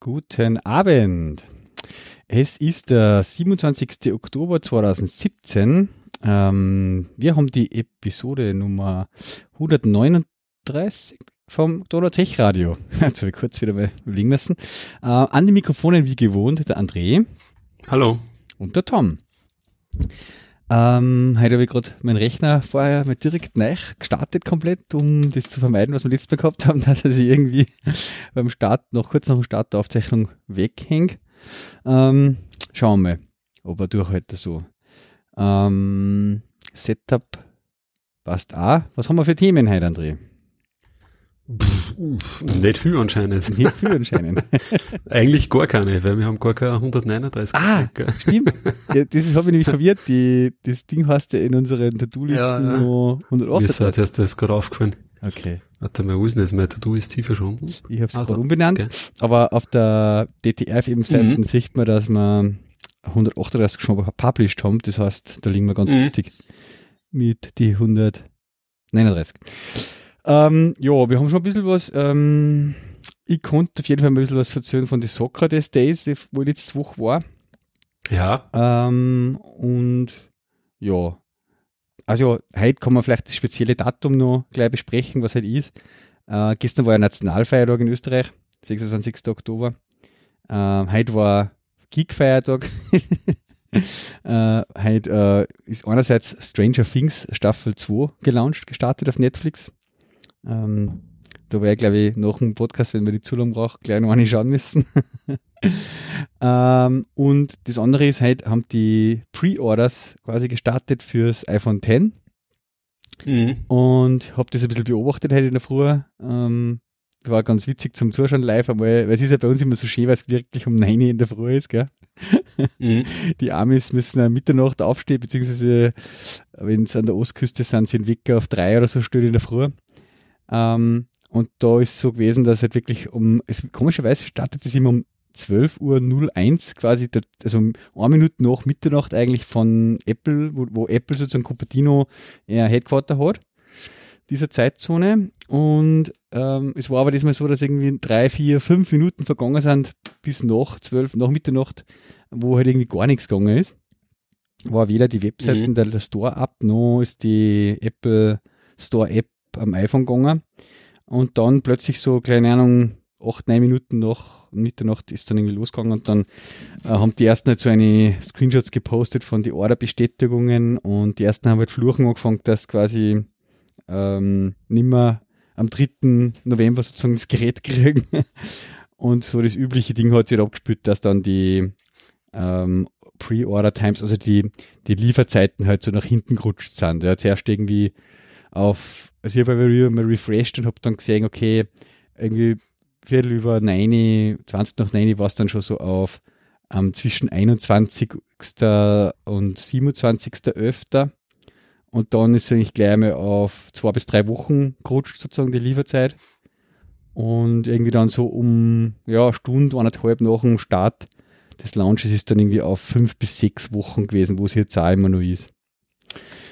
Guten Abend. Es ist der 27. Oktober 2017. Wir haben die Episode Nummer 139 vom Dollar Tech Radio. Jetzt habe ich kurz wieder mal überlegen müssen. An den Mikrofonen wie gewohnt der André. Hallo. Und der Tom. Heute habe ich gerade meinen Rechner vorher mal direkt neu gestartet komplett, um das zu vermeiden, was wir letztes Mal gehabt haben, dass er sich irgendwie beim Start, noch kurz nach dem Start der Aufzeichnung weghängt. Schauen wir mal, ob er durchhält so. Setup passt auch. Was haben wir für Themen heute, André? Nicht viel anscheinend. Eigentlich gar keine, weil wir haben gar keine 139. Stimmt. Ja, das habe ich nämlich verwirrt. Das Ding heißt ja in unseren To-Do-Listen noch 108. Mir ist das gerade aufgefallen. Okay. Warte mal, wo ist denn das? Mein To-Do ist tiefer schon. Ich habe es gerade umbenannt. Okay. Aber auf der DTRFM-Seite sieht man, dass wir 138 schon published haben. Das heißt, da liegen wir ganz richtig mit die 139. Ja, wir haben schon ein bisschen was, ich konnte auf jeden Fall ein bisschen was erzählen von den SoCraTes Days, wo ich letzte Woche war. Ja. Und ja, also heute kann man vielleicht das spezielle Datum noch gleich besprechen, was heute ist. Gestern war ja Nationalfeiertag in Österreich, 26. Oktober. Heute war Geek-Feiertag. Heute ist einerseits Stranger Things Staffel 2 gelauncht, gestartet auf Netflix. Da wäre ich, glaube ich, nach dem Podcast, wenn wir die zu lang brauchen, gleich noch eine schauen müssen. Und das andere ist, heute haben die Pre-Orders quasi gestartet fürs iPhone X. Und habe das ein bisschen beobachtet heute in der Früh. War ganz witzig zum Zuschauen live einmal, weil es ist ja bei uns immer so schön, weil es wirklich um 9 Uhr in der Früh ist, gell? Die Amis müssen um Mitternacht aufstehen, beziehungsweise wenn sie an der Ostküste sind, sind Wecker auf 3 oder so Stunden in der Früh. Und da ist es so gewesen, dass halt wirklich komischerweise startet es immer um 12:01 Uhr quasi, also um 1 Minute nach Mitternacht eigentlich von Apple, wo Apple sozusagen Cupertino Headquarter hat, dieser Zeitzone. Und es war aber diesmal so, dass irgendwie 3, 4, 5 Minuten vergangen sind bis nach 12, nach Mitternacht, wo halt irgendwie gar nichts gegangen ist. War weder die Webseiten der Store-App, noch ist die Apple Store-App am iPhone gegangen und dann plötzlich so, keine Ahnung, 8, 9 Minuten nach Mitternacht ist dann irgendwie losgegangen und dann haben die ersten halt so eine Screenshots gepostet von den Orderbestätigungen und die ersten haben halt fluchen angefangen, dass quasi nimmer am 3. November sozusagen das Gerät kriegen und so das übliche Ding hat sich abgespielt, dass dann die Pre-Order-Times, also die Lieferzeiten halt so nach hinten gerutscht sind. Ja, zuerst irgendwie also ich habe mal refreshed und habe dann gesehen, okay, irgendwie 9:15, 20 nach 9 war es dann schon so auf zwischen 21. und 27.11. Und dann ist es eigentlich gleich einmal auf 2 bis 3 Wochen gerutscht sozusagen die Lieferzeit. Und irgendwie dann so um eine Stunde, 1,5 nach dem Start des Launches ist dann irgendwie auf 5 bis 6 Wochen gewesen, wo es jetzt auch immer noch ist.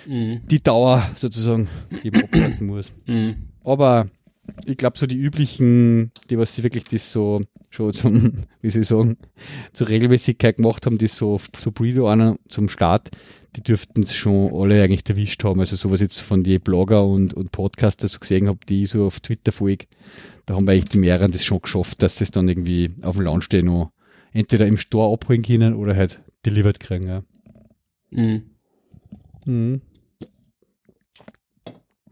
Die Dauer sozusagen, die man abwarten muss. Aber ich glaube, so die üblichen, die was sie wirklich das so schon zum, wie soll ich sagen, zur Regelmäßigkeit gemacht haben, das so Preview zum Start, die dürften es schon alle eigentlich erwischt haben. Also sowas jetzt von den Blogger und Podcaster so gesehen habe, die ich so auf Twitter folge, da haben wir eigentlich die mehreren das schon geschafft, dass das dann irgendwie auf dem Launch noch entweder im Store abholen können oder halt delivered kriegen. Ja.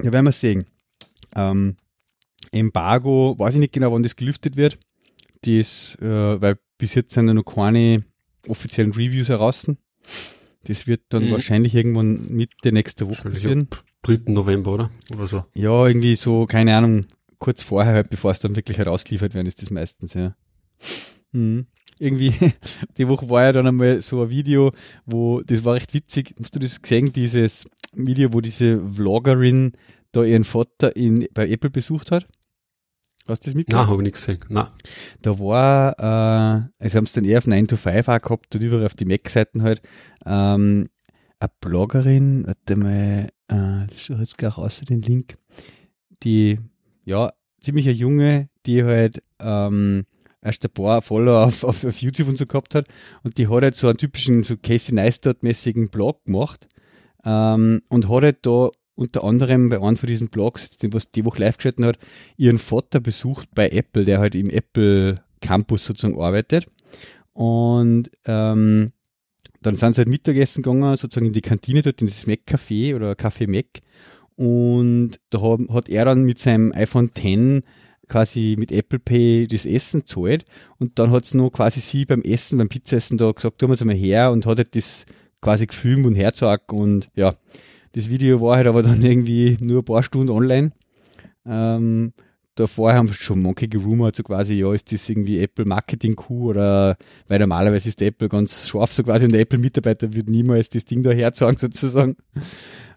Ja, werden wir sehen. Embargo, weiß ich nicht genau, wann das gelüftet wird. Weil bis jetzt sind ja noch keine offiziellen Reviews heraus. Das wird dann wahrscheinlich irgendwann Mitte nächster Woche passieren. 3. November, oder so? Ja, irgendwie so, keine Ahnung, kurz vorher, halt, bevor es dann wirklich herausgeliefert werden, ist das meistens, ja. Irgendwie, die Woche war ja dann einmal so ein Video, das war recht witzig, hast du das gesehen, dieses Video, wo diese Vloggerin da ihren Vater bei Apple besucht hat? Hast du das mitbekommen? Nein, habe ich nicht gesehen, nein. Da war, also haben sie dann eher auf 9 to 5 auch gehabt und überall auf die Mac-Seiten halt, eine Bloggerin, warte mal, ich suche jetzt gleich außer den Link, die, ja, ziemlich eine Junge, die halt erst ein paar Follower auf YouTube und so gehabt hat und die hat halt so einen typischen so Casey Neistat-mäßigen Blog gemacht und hat halt da unter anderem bei einem von diesen Blogs, was die Woche live geschalten hat, ihren Vater besucht bei Apple, der halt im Apple Campus sozusagen arbeitet. Und dann sind sie halt Mittagessen gegangen, sozusagen in die Kantine dort, in das Mac-Café oder Café Mac. Und da hat er dann mit seinem iPhone X quasi mit Apple Pay das Essen zahlt. Und dann hat es noch quasi sie beim Pizzaessen da gesagt, tun wir es einmal her und hat halt das quasi gefilmt und hergezeigt. Und ja, das Video war halt aber dann irgendwie nur ein paar Stunden online. Da vorher haben schon Monkey gerumort, so quasi, ja, ist das irgendwie Apple-Marketing-Coup oder, weil normalerweise ist der Apple ganz scharf, so quasi, und der Apple-Mitarbeiter würde niemals das Ding da herzeigen, sozusagen.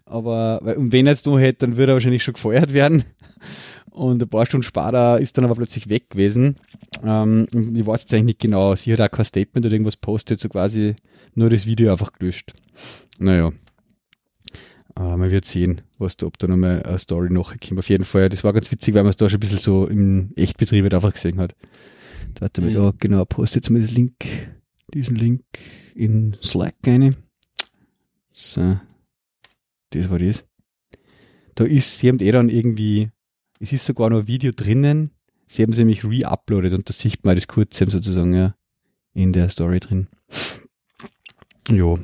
Aber, und wenn er es noch hätte, dann würde er wahrscheinlich schon gefeuert werden. Und ein paar Stunden später ist dann aber plötzlich weg gewesen. Und ich weiß jetzt eigentlich nicht genau, sie hat auch kein Statement oder irgendwas postet, so quasi, nur das Video einfach gelöscht. Naja. Aber man wird sehen, was da, ob da nochmal eine Story nachkommt. Auf jeden Fall, das war ganz witzig, weil man es da schon ein bisschen so im Echtbetrieb halt einfach gesehen hat. Da hat er mir da, genau, postet jetzt mal den Link, diesen Link in Slack rein. So. Das war das. Da ist, sie haben dann irgendwie, es ist sogar noch ein Video drinnen, sie haben es nämlich re-uploadet und da sieht man das kurz sozusagen, ja, in der Story drin. Jo.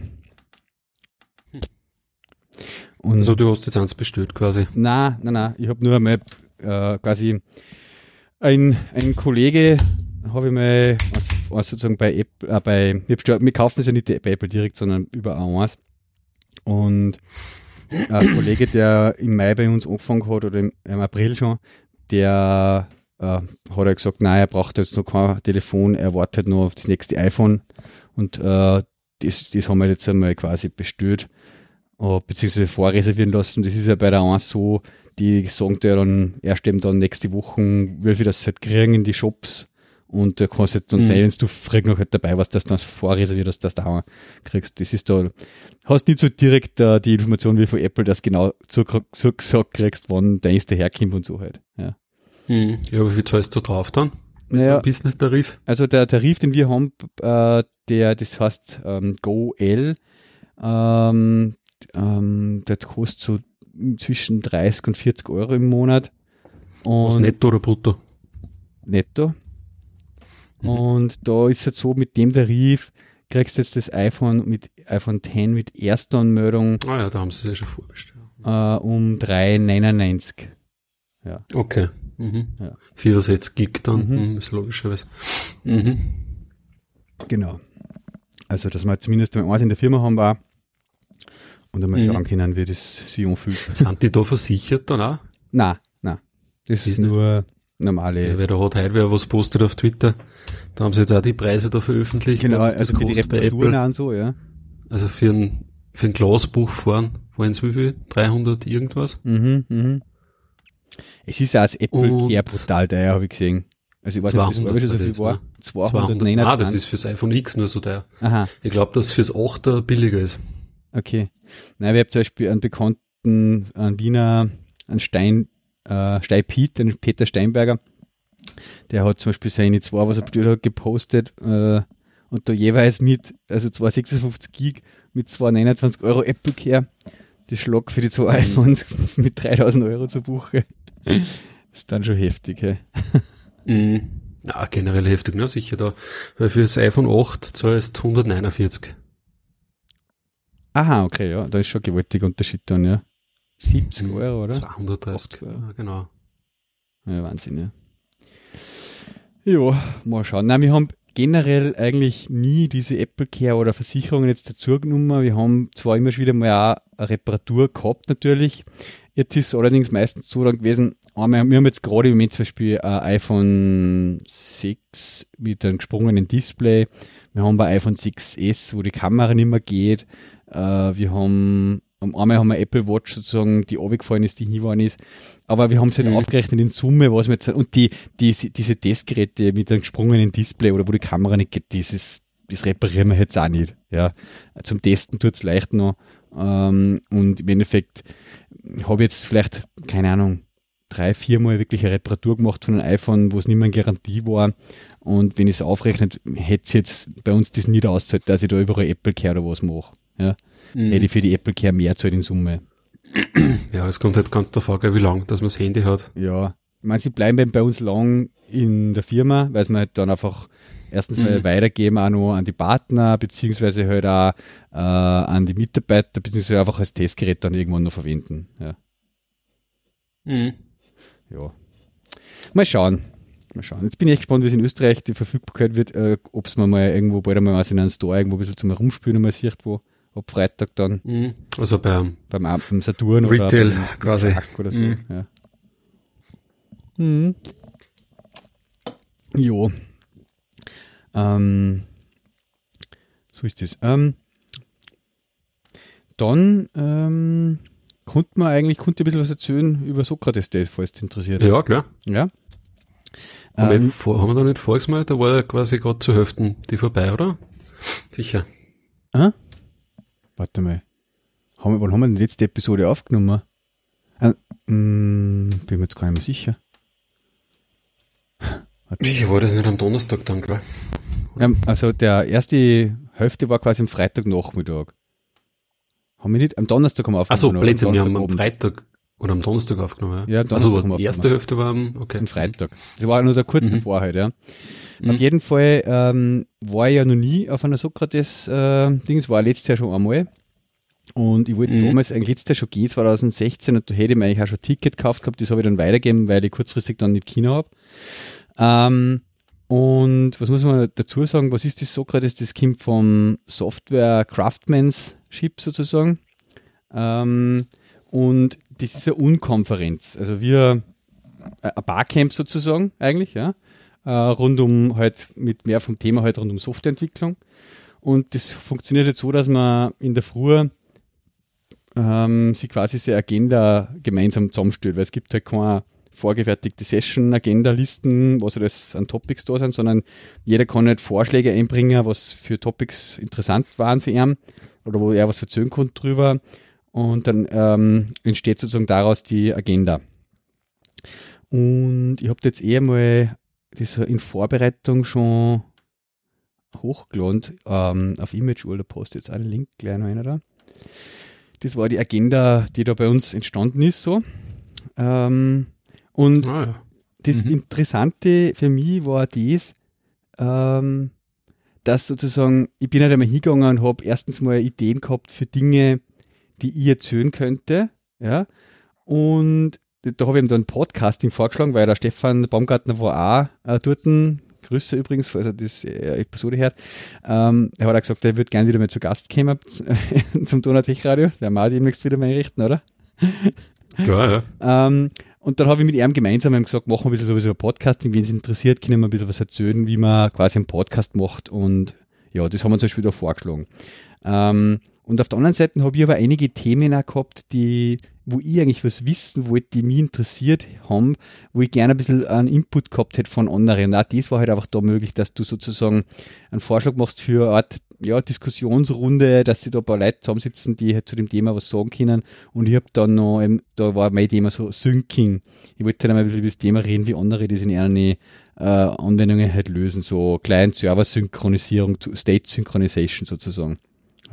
Und also du hast jetzt eins bestellt quasi? Nein. Ich habe nur einmal quasi ein Kollege, habe ich mal was sozusagen bei Apple, wir kaufen es ja nicht bei Apple direkt, sondern über A1. Und ein Kollege, der im Mai bei uns angefangen hat oder im April schon, der hat halt gesagt, nein, er braucht jetzt noch kein Telefon, er wartet noch auf das nächste iPhone und das haben wir jetzt einmal quasi bestellt. Beziehungsweise vorreservieren lassen. Das ist ja bei der 1 so, die sagen dir dann erst eben dann nächste Woche, wie viel das halt kriegen in die Shops und da kannst du jetzt dann sein, wenn du früh noch halt dabei warst, dass du das vorreserviert hast, dass du das kriegst. Das ist da, hast nicht so direkt die Information wie von Apple, dass du genau zugesagt kriegst, wann der nächste herkommt und so halt. Ja, ja, wie viel zahlst du drauf dann? Mit so einem Business-Tarif? Also der Tarif, den wir haben, das heißt Go L, das kostet so zwischen 30 und 40 Euro im Monat. Was, netto oder brutto? Netto. Mhm. Und da ist es jetzt so, mit dem Tarif kriegst du jetzt das iPhone mit iPhone X mit Erstanmeldung. Ah ja, da haben sie es ja schon vorbestellt. Um 3,99. Ja. Okay. Mhm. Ja. 64 Gig dann, ist logischerweise. Mhm. Genau. Also, dass wir zumindest eins in der Firma haben, war. Und dann mal schauen können, wie das sich anfühlt. Sind die da versichert dann auch? Nein. Das ist nur normale. Ja, weil da hat heute wer was postet auf Twitter. Da haben sie jetzt auch die Preise da veröffentlicht. Genau, also das kostet bei Apple. Und so, ja. Also für ein Glasbuch fahren, waren es wie viel? 300 irgendwas? Es ist auch als Apple-Care brutal teuer, habe ich gesehen. Also ich weiß nicht, ob das wirklich so viel war. 200. Ah, das ist fürs iPhone X nur so teuer. Aha. Ich glaube, dass fürs 8er billiger ist. Okay. Nein, wir haben zum Beispiel einen bekannten, einen Wiener, einen den Peter Steinberger, der hat zum Beispiel seine zwei, was er bestellt hat, gepostet und da jeweils mit, also 256 Gig mit 229 Euro Apple Care, das Schlag für die zwei iPhones mit 3.000 Euro zu buchen. Ist dann schon heftig, hey. Ja, generell heftig, ne? Sicher da. Weil für das iPhone 8 zahlst 149. Aha, okay, ja, da ist schon ein gewaltiger Unterschied dann, ja. 70 Euro, oder? 230 Euro, genau. Ja, Wahnsinn, ja. Ja, mal schauen. Nein, wir haben generell eigentlich nie diese Apple Care oder Versicherungen jetzt dazu genommen. Wir haben zwar immer schon wieder mal auch eine Reparatur gehabt, natürlich. Jetzt ist es allerdings meistens so dann gewesen, wir haben jetzt gerade im Moment zum Beispiel ein iPhone 6 mit einem gesprungenen Display. Wir haben bei iPhone 6S, wo die Kamera nicht mehr geht. Einmal haben wir Apple Watch sozusagen, die runtergefallen ist, die hingefahren ist. Aber wir haben es halt aufgerechnet in Summe, was wir jetzt, und diese Testgeräte mit einem gesprungenen Display oder wo die Kamera nicht geht, das reparieren wir jetzt auch nicht. Ja. Zum Testen tut es leicht noch. Und im Endeffekt habe ich jetzt vielleicht, keine Ahnung, 3-4 Mal wirklich eine Reparatur gemacht von einem iPhone, wo es nicht mehr in Garantie war. Und wenn ich es aufrechnet, hätte es jetzt bei uns das nicht ausgezahlt, dass ich da überall Apple Care oder was mache. Ja. Mhm. Hätte ich für die Apple Care mehr gezahlt in Summe. Ja, es kommt halt ganz der Frage, wie lange, dass man das Handy hat. Ja, ich meine, sie bleiben bei uns lang in der Firma, weil sie halt dann einfach erstens mal weitergeben auch noch an die Partner, beziehungsweise halt auch an die Mitarbeiter, beziehungsweise einfach als Testgerät dann irgendwann noch verwenden. Ja. Mhm. Ja. Mal schauen. Jetzt bin ich echt gespannt, wie es in Österreich die Verfügbarkeit wird, ob es man mal irgendwo bald einmal was in einem Store irgendwo ein bisschen zum Herumspülen mal sieht, wo. Ab Freitag dann. Mhm. Also beim Saturn Retail oder beim quasi. Hack oder so. Mhm. Ja. Mhm. Jo. So ist das. Dann konnte ich ein bisschen was erzählen über SoCraTes, falls dich interessiert. Ja, klar. Ja. Haben wir da nicht voriges Mal, da war ja quasi gerade zur Hälfte die vorbei, oder? Sicher. Ah? Warte mal, wann haben wir die letzte Episode aufgenommen? Bin mir jetzt gar nicht mehr sicher. Ich war das nicht am Donnerstag dann, gell? Also der erste Hälfte war quasi am Freitagnachmittag. Haben wir nicht? Am Donnerstag haben wir aufgenommen. Achso, Blödsinn, wir haben am Freitag oder am Donnerstag aufgenommen. Ja, also die erste Hälfte war am Freitag. Das war nur der kurze Vorhalt, ja. Auf jeden Fall war ich ja noch nie auf einer SoCraTes-Dings, war letztes Jahr schon einmal. Und ich wollte damals eigentlich letztes Jahr schon gehen, 2016, und da hätte ich mir eigentlich auch schon ein Ticket gekauft gehabt, das habe ich dann weitergegeben, weil ich kurzfristig dann nicht China habe. Und was muss man dazu sagen, was ist das SoCraTes? Das kommt vom Software-Craftsmanship sozusagen. Und das ist eine Unkonferenz, also wir ein Barcamp sozusagen eigentlich, ja. Rund um halt mit mehr vom Thema halt rund um Softwareentwicklung. Und das funktioniert jetzt so, dass man in der Früh sich quasi seine Agenda gemeinsam zusammenstellt, weil es gibt halt keine vorgefertigte Session, Agenda-Listen, was alles an Topics da sind, sondern jeder kann halt Vorschläge einbringen, was für Topics interessant waren für ihn oder wo er was erzählen konnte drüber. Und dann entsteht sozusagen daraus die Agenda. Und ich habe da jetzt mal das in Vorbereitung schon hochgeladen, auf Imagewall, da poste jetzt einen Link gleich noch einer da. Das war die Agenda, die da bei uns entstanden ist, so. Das Interessante für mich war das, dass sozusagen, ich bin halt einmal hingegangen und habe erstens mal Ideen gehabt für Dinge, die ich erzählen könnte, ja, und da habe ich ihm dann Podcasting vorgeschlagen, weil der Stefan Baumgartner war auch dort. Grüße übrigens, falls er das Episode hört. Er hat auch gesagt, er würde gerne wieder mal zu Gast kommen zum Dollar Tech Radio. Der mag demnächst wieder mal einrichten, oder? Klar, ja. Und dann habe ich mit ihm gemeinsam gesagt, machen wir ein bisschen sowas über Podcasting. Wenn es interessiert, können wir ein bisschen was erzählen, wie man quasi einen Podcast macht. Und ja, das haben wir zum Beispiel da vorgeschlagen. Und auf der anderen Seite habe ich aber einige Themen auch gehabt, wo ich eigentlich was wissen wollte, die mich interessiert haben, wo ich gerne ein bisschen einen Input gehabt hätte von anderen. Und auch das war halt einfach da möglich, dass du sozusagen einen Vorschlag machst für eine Art Diskussionsrunde, dass sie da ein paar Leute zusammensitzen, die halt zu dem Thema was sagen können. Und ich habe dann noch, da war mein Thema so Syncing. Ich wollte dann mal ein bisschen über das Thema reden, wie andere das in ihren Anwendungen halt lösen, so Client-Server-Synchronisierung, State-Synchronization sozusagen.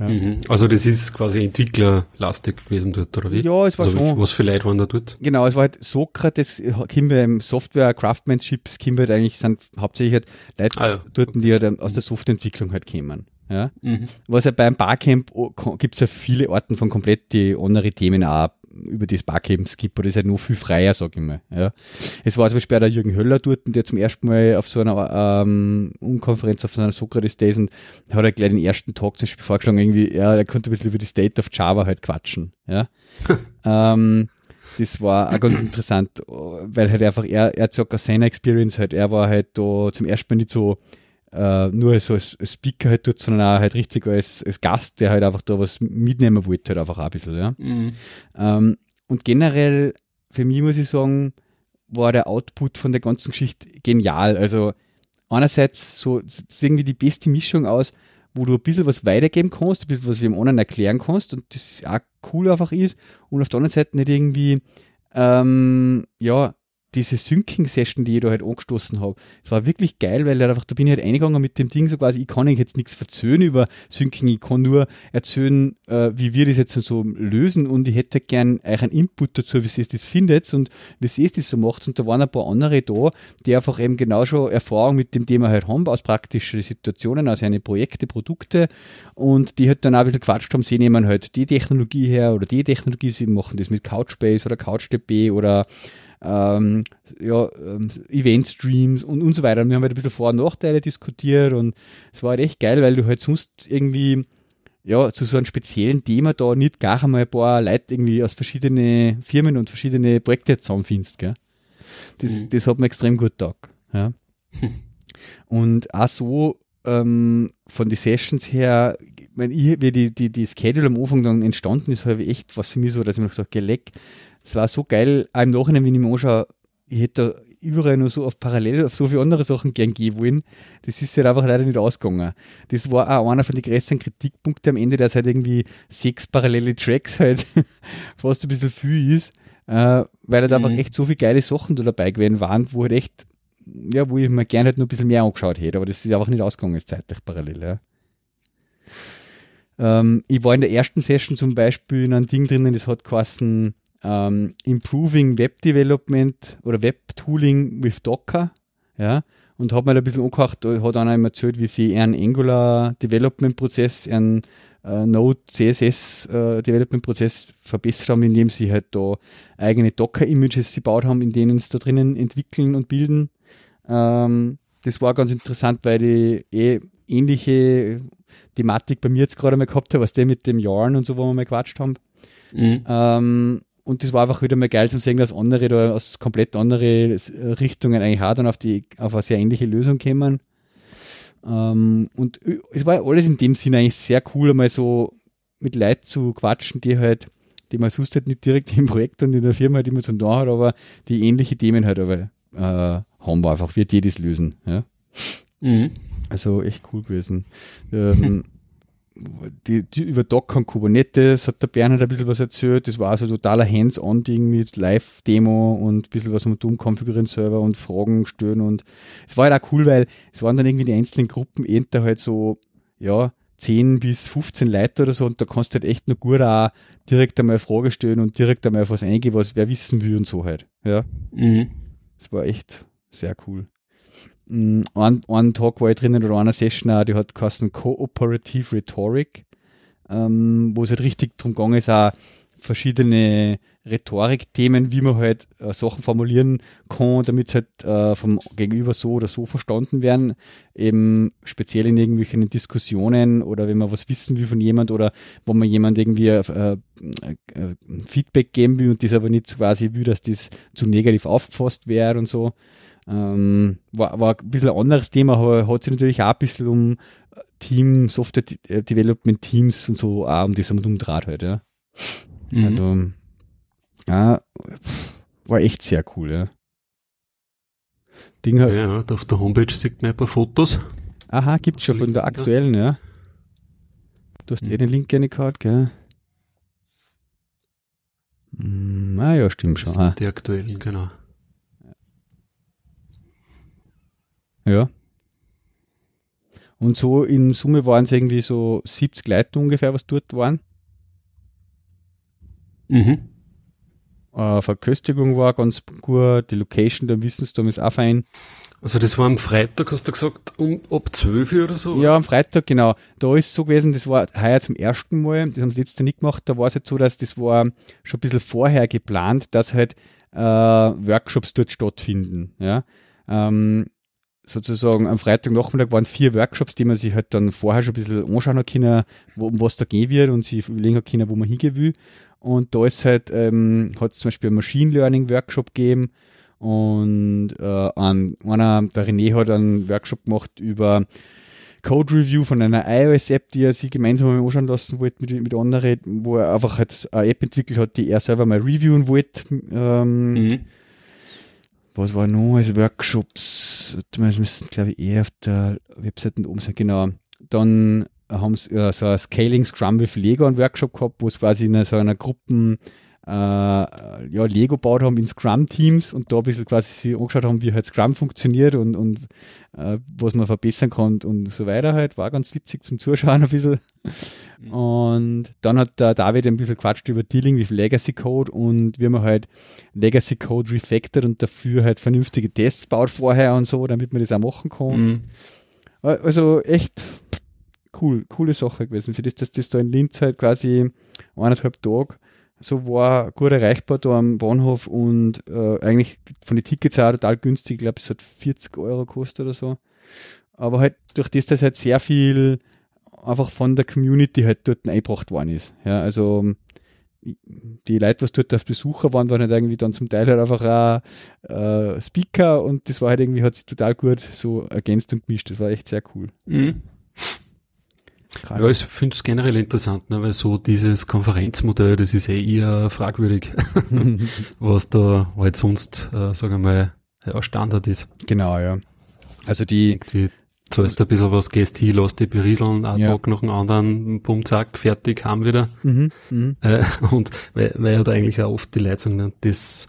Ja. Also das ist quasi entwicklerlastig gewesen dort, oder wie? Ja, es war also schon. Was für Leute waren da dort? Genau, es war halt SoCraTes, Kimber im Software, Craftsmanships, Kimber halt eigentlich sind hauptsächlich halt Leute dort, die halt aus der Softwareentwicklung halt kämen. Ja? Mhm. Was ja halt beim Barcamp gibt es ja viele Arten von komplett die andere Themen auch über das Barcamps gibt, aber das ist halt noch viel freier, sag ich mal. Ja. Es war zum Beispiel auch der Jürgen Höller dort, der zum ersten Mal auf so einer Unkonferenz, auf so einer SoCraTes Days, und hat halt gleich den ersten Tag zum Beispiel vorgeschlagen, irgendwie, ja, er konnte ein bisschen über die State of Java halt quatschen. Ja. Das war auch ganz interessant, weil halt einfach er hat gesagt, aus seiner Experience halt, er war halt da zum ersten Mal nicht so nur so als Speaker halt dort, sondern auch halt richtig als Gast, der halt einfach da was mitnehmen wollte, halt einfach auch ein bisschen, ja. Mhm. Und generell, für mich muss ich sagen, war der Output von der ganzen Geschichte genial. Also einerseits so irgendwie die beste Mischung aus, wo du ein bisschen was weitergeben kannst, ein bisschen was dem anderen erklären kannst und das auch cool einfach ist und auf der anderen Seite nicht irgendwie diese Syncing-Session, die ich da halt angestoßen habe. Das war wirklich geil, weil halt einfach, da bin ich halt eingegangen mit dem Ding, so quasi, ich kann eigentlich jetzt nichts verzögern über Syncing, ich kann nur erzählen, wie wir das jetzt so lösen und ich hätte gern euch einen Input dazu, wie ihr das findet und wie ihr das so macht. Und da waren ein paar andere da, die einfach eben genau schon Erfahrung mit dem Thema halt haben, aus praktischen Situationen, aus ihren Projekten, Produkte und die halt dann auch ein bisschen gequatscht haben, sie nehmen halt die Technologie her oder die Technologie, sie machen das mit Couchbase oder CouchDB oder Event-Streams und so weiter. Und wir haben halt ein bisschen Vor- und Nachteile diskutiert und es war halt echt geil, weil du halt sonst irgendwie zu so einem speziellen Thema da nicht gar einmal ein paar Leute irgendwie aus verschiedenen Firmen und verschiedene Projekte zusammenfindest. Gell? Das hat mir extrem gut getaugt. Ja. Und auch so von den Sessions her, wie die Schedule am Anfang dann entstanden ist, habe ich echt was für mich so, dass ich mir gesagt habe, geleck, es war so geil, auch im Nachhinein, wenn ich mir anschaue, ich hätte da überall nur so auf so viele andere Sachen gern gehen wollen, das ist halt einfach leider nicht ausgegangen. Das war auch einer von den größten Kritikpunkten am Ende, dass halt irgendwie 6 parallele Tracks halt fast ein bisschen viel ist, weil halt einfach echt so viele geile Sachen da dabei gewesen waren, wo halt echt, wo ich mir gerne halt nur ein bisschen mehr angeschaut hätte, aber das ist einfach nicht ausgegangen, ist zeitlich parallel, ja. Ich war in der ersten Session zum Beispiel in einem Ding drinnen, das hat geheißen Improving Web Development oder Web Tooling with Docker, ja, und habe mir da ein bisschen angehört, hat einer immer erzählt, wie sie einen Angular Development Prozess, einen Node CSS Development Prozess verbessert haben, indem sie halt da eigene Docker Images gebaut haben, in denen es da drinnen entwickeln und bilden. Das war ganz interessant, weil ich ähnliche Thematik bei mir jetzt gerade mal gehabt habe, was der mit dem Yarn und so, wo wir mal gequatscht haben. Und das war einfach wieder mal geil zu sehen, dass andere da aus komplett anderen Richtungen eigentlich auch dann auf eine sehr ähnliche Lösung kommen. Und es war alles in dem Sinne eigentlich sehr cool, einmal so mit Leuten zu quatschen, die man sonst halt nicht direkt im Projekt und in der Firma halt immer so nah hat, aber die ähnliche Themen halt haben wir einfach, wird jedes lösen. Ja? Also echt cool gewesen. Über Docker und Kubernetes hat der Bernhard ein bisschen was erzählt, das war so also totaler Hands-on-Ding mit Live-Demo und ein bisschen was man tun, konfigurieren Server und Fragen stellen und es war halt auch cool, weil es waren dann irgendwie die einzelnen Gruppen entweder halt so 10 bis 15 Leute oder so und da kannst du halt echt noch gut auch direkt einmal eine Frage stellen und direkt einmal auf was eingehen, was wer wissen will und so halt. Ja. Das war echt sehr cool. Einen Tag war ich drinnen oder einer Session auch, die hat geheißen Cooperative Rhetoric, wo es halt richtig drum gegangen ist, auch verschiedene Rhetorikthemen, wie man halt Sachen formulieren kann, damit es halt vom Gegenüber so oder so verstanden werden, eben speziell in irgendwelchen Diskussionen oder wenn man was wissen will von jemand oder wo man jemand irgendwie Feedback geben will und das aber nicht quasi will, dass das zu negativ aufgefasst wird und so. War ein bisschen ein anderes Thema, aber hat sich natürlich auch ein bisschen um Software-Development-Teams und so auch um das umdraht halt, ja. Also, war echt sehr cool, ja. Ding halt. Ja, auf der Homepage sieht man ein paar Fotos. Aha, gibt's schon von der aktuellen, ja. Du hast den Link gerne gehabt, gell? Stimmt schon. Das sind die aktuellen, genau. Ja. Und so in Summe waren es irgendwie so 70 Leute ungefähr, was dort waren. Verköstigung war ganz gut, die Location der Wissensturm ist auch fein. Also das war am Freitag, hast du gesagt, ab 12 Uhr oder so? Ja, am Freitag, genau. Da ist es so gewesen, das war heuer zum ersten Mal, das haben sie letztes Jahr nicht gemacht, da war es halt so, dass das war schon ein bisschen vorher geplant, dass halt Workshops dort stattfinden. Ja. Sozusagen am Freitagnachmittag waren 4 Workshops, die man sich halt dann vorher schon ein bisschen anschauen hat können, um was da gehen wird und sich überlegen hat können, wo man hingehen will. Und da ist halt, hat es zum Beispiel einen Machine Learning Workshop gegeben und der René hat einen Workshop gemacht über Code Review von einer iOS-App, die er sich gemeinsam mal anschauen lassen wollte mit anderen, wo er einfach halt eine App entwickelt hat, die er selber mal reviewen wollte. was war noch als Workshops? Das müssen, glaube ich, eher auf der Webseite oben sein. Genau. Dann haben sie so ein Scaling Scrum with Lego einen Workshop gehabt, wo sie quasi in so einer Gruppen Lego gebaut haben in Scrum-Teams und da ein bisschen quasi sich angeschaut haben, wie halt Scrum funktioniert und was man verbessern kann und so weiter halt. War ganz witzig zum Zuschauen ein bisschen. Mhm. Und dann hat der David ein bisschen quatscht über Dealing with Legacy Code und wie man halt Legacy Code refactored und dafür halt vernünftige Tests baut vorher und so, damit man das auch machen kann. Mhm. Also echt cool, coole Sache gewesen. Für das, dass das da in Linz halt quasi 1,5 Tage so war, gut erreichbar da am Bahnhof und eigentlich von den Tickets auch total günstig. Ich glaube, es hat 40 Euro gekostet oder so. Aber halt durch das, dass halt sehr viel einfach von der Community halt dort eingebracht worden ist. Ja, also die Leute, was dort auf Besucher waren halt irgendwie dann zum Teil halt einfach auch Speaker und das war halt irgendwie, hat sich total gut so ergänzt und gemischt. Das war echt sehr cool. Mhm. Gerade. Ja, ich finde es generell interessant, ne, weil so dieses Konferenzmodell, das ist eher fragwürdig, was da halt sonst, sagen wir mal, ja, Standard ist. Genau, ja. Also die... Irgendwie zahlst du ein bisschen was, gehst hin, lass dich berieseln, einen Tag nach dem anderen, bumm, zack, fertig, haben wieder. Und weil halt eigentlich auch oft die Leistung, ne, das...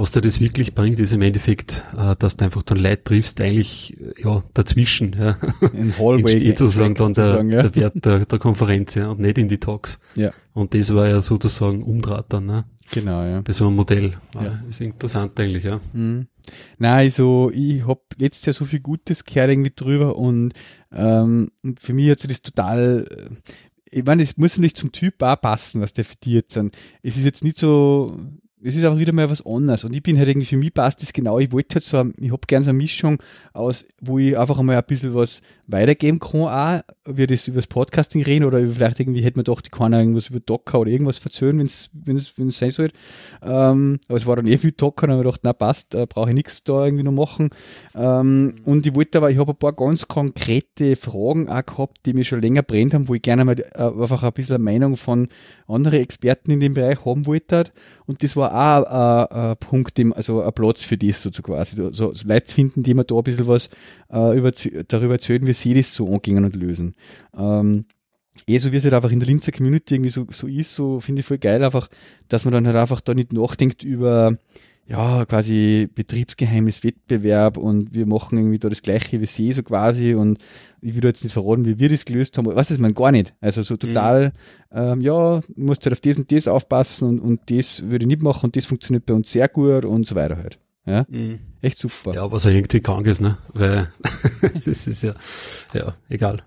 Was dir das wirklich bringt, ist im Endeffekt, dass du einfach dann Leute triffst, eigentlich ja dazwischen. Ja. In Hallway entsteht sozusagen dann der Wert der Konferenz, ja, und nicht in die Talks. Ja. Und das war ja sozusagen Umdrahtern, ne? Genau, ja. Bei so einem Modell. Ja. Ist interessant eigentlich, ja. Mhm. Nein, also ich habe letztes Jahr so viel Gutes gehört irgendwie drüber und für mich hat sich das total... Ich meine, es muss nicht zum Typ auch passen, was definiert sind. Es ist jetzt nicht so... Es ist auch wieder mal was anderes und ich bin halt irgendwie, für mich passt das genau, ich wollte halt so, ich habe gerne so eine Mischung aus, wo ich einfach einmal ein bisschen was weitergeben kann auch, wie das über das Podcasting reden oder vielleicht irgendwie hätte man gedacht, ich kann auch irgendwas über Docker oder irgendwas erzählen, wenn es sein soll, aber es war dann viel Docker und dann habe ich gedacht, na passt, brauche ich nichts da irgendwie noch machen, und ich wollte aber, ich habe ein paar ganz konkrete Fragen auch gehabt, die mir schon länger brennt haben, wo ich gerne mal einfach ein bisschen eine Meinung von anderen Experten in dem Bereich haben wollte und das war auch ein Punkt, also ein Platz für das so quasi. So Leute finden, die mir da ein bisschen was darüber erzählen, wie sie das so angehen und lösen. So wie es halt einfach in der Linzer Community irgendwie so ist, so finde ich voll geil einfach, dass man dann halt einfach da nicht nachdenkt über ja, quasi Betriebsgeheimnis, Wettbewerb und wir machen irgendwie da das Gleiche wie sie so quasi und ich will jetzt nicht verraten, wie wir das gelöst haben, was ist man gar nicht, also so total du musst halt auf das und das aufpassen und das würde ich nicht machen und das funktioniert bei uns sehr gut und so weiter halt. Ja, echt super. Ja, was ja irgendwie krank ist, ne, weil das ist ja, egal.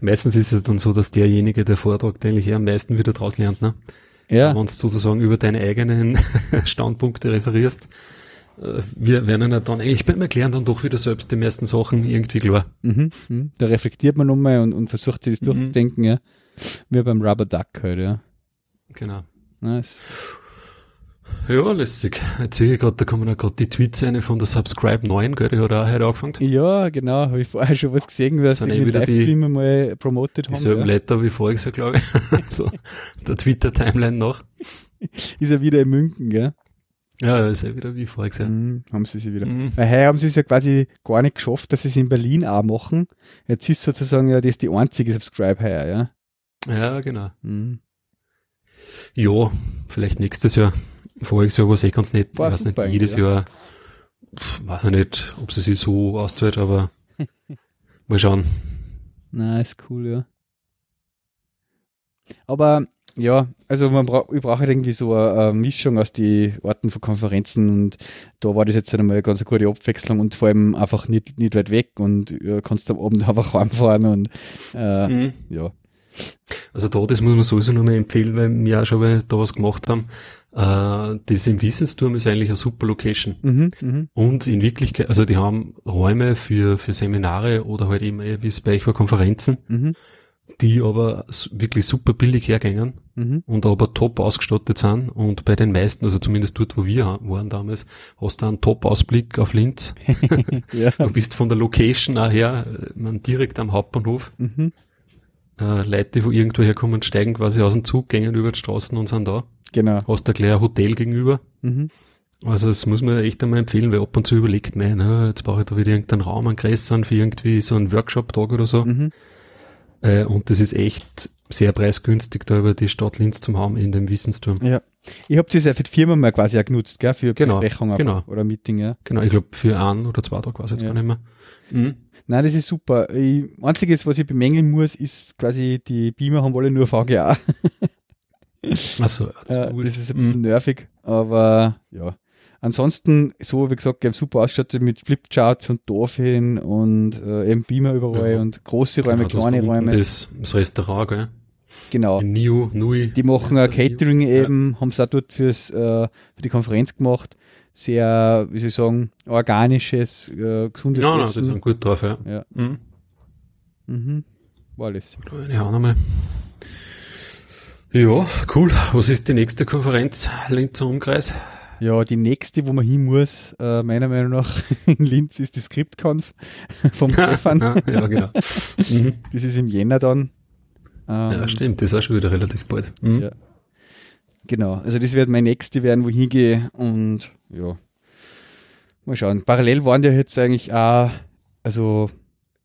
Meistens ist es dann so, dass derjenige, der vortragt, eigentlich eher am meisten wieder draus lernt, ne. Ja. Wenn du sozusagen über deine eigenen Standpunkte referierst, wir werden ja dann eigentlich beim Erklären dann doch wieder selbst die meisten Sachen irgendwie klar. Mhm. Da reflektiert man nochmal und versucht sich das durchzudenken, ja. Wie beim Rubber Duck halt, ja. Genau. Nice. Ja, lässig. Jetzt sehe ich gerade, da kommen auch gerade die Tweets rein von der Subscribe 9, gell, die hat auch heute angefangen. Ja, genau, habe ich vorher schon was gesehen, weil sie den Livestream einmal promotet haben. Dieselben Leute wie voriges Jahr, glaube ich. So, der Twitter-Timeline nach. Ist ja wieder in München, gell? Ja, ist ja wieder wie voriges Jahr. Haben sie sie wieder. Weil heuer haben sie es ja quasi gar nicht geschafft, dass sie es in Berlin auch machen. Jetzt ist sozusagen ja das die einzige Subscribe heuer, ja? Ja, genau. Ja, vielleicht nächstes Jahr. Voriges Jahr war es echt ganz nett. Ich weiß nicht, jedes Jahr, weiß ich nicht, ob sie sich so auszahlt, aber mal schauen. Na, ist cool, ja. Aber ja, also ich brauche halt irgendwie so eine Mischung aus den Orten von Konferenzen und da war das jetzt einmal eine ganz gute Abwechslung und vor allem einfach nicht weit weg und kannst am Abend einfach heimfahren und ja. Also da, das muss man sowieso nochmal empfehlen, weil wir auch schon mal da was gemacht haben. Das im Wissensturm ist eigentlich eine super Location. Und in Wirklichkeit, also die haben Räume für Seminare oder halt eben, wie es bei euch war, Konferenzen, die aber wirklich super billig hergängen und aber top ausgestattet sind und bei den meisten, also zumindest dort, wo wir waren damals, hast du einen Top-Ausblick auf Linz. Ja. Du bist von der Location auch her, man direkt am Hauptbahnhof. Leute, die von irgendwo herkommen, steigen quasi aus dem Zug, gehen über die Straßen und sind da. Genau. Hast da gleich ein Hotel gegenüber. Also das muss man echt einmal empfehlen, weil ab und zu überlegt man, ne, jetzt brauche ich da wieder irgendeinen Raum, einen Grässern für irgendwie so einen Workshop-Tag oder so. Mhm. Und das ist echt sehr preisgünstig, da über die Stadt Linz zum haben in dem Wissensturm. Ja. Ich habe das ja für die Firma mal quasi auch genutzt, gell, für Besprechungen oder Meeting. Ja. Genau, ich glaube für einen oder zwei Tage quasi jetzt gar nicht mehr. Mhm. Nein, das ist super. Einziges, was ich bemängeln muss, ist quasi, die Beamer haben alle nur VGA. Achso, das ist ein bisschen nervig, aber ja. Ansonsten, so wie gesagt, super ausgestattet mit Flipcharts und Dorfin und eben Beamer überall und große Räume, kleine Räume. Das Restaurant, gell? Genau. Nui. Die machen Catering eben, haben es auch dort für die Konferenz gemacht. Sehr, wie soll ich sagen, organisches, gesundes Essen. Ja, die sind gut drauf, ja. Mhm. Mhm. War alles. Ich auch nochmal. Ja, cool. Was ist die nächste Konferenz? Linzer Umkreis? Ja, die nächste, wo man hin muss, meiner Meinung nach in Linz, ist die ScriptConf vom Stefan. Ja, genau. Mhm. Das ist im Jänner dann. Ja, stimmt, das ist auch schon wieder relativ bald. Mhm. Ja. Genau, also das wird meine nächste werden, wo ich hingehe, und ja, mal schauen. Parallel waren ja jetzt eigentlich auch, also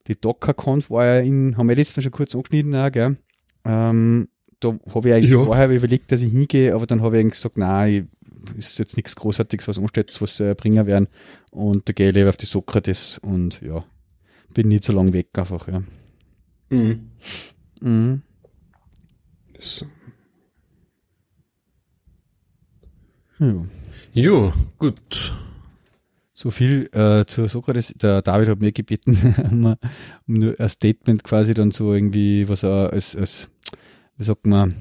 die Docker-Conf war ja haben wir letztes Mal schon kurz angeschnitten, auch, gell? Da habe ich eigentlich vorher überlegt, dass ich hingehe, aber dann habe ich eigentlich gesagt, nein, ist jetzt nichts Großartiges, was ansteht, was Bringer werden. Und da gehe ich lieber auf die SoCraTes und ja, bin nicht so lang weg einfach, ja. Mhm. Mhm. Jo, gut. So viel zur SoCraTes. Der David hat mir gebeten, um ein Statement quasi dann so irgendwie, was er als wie sagt man,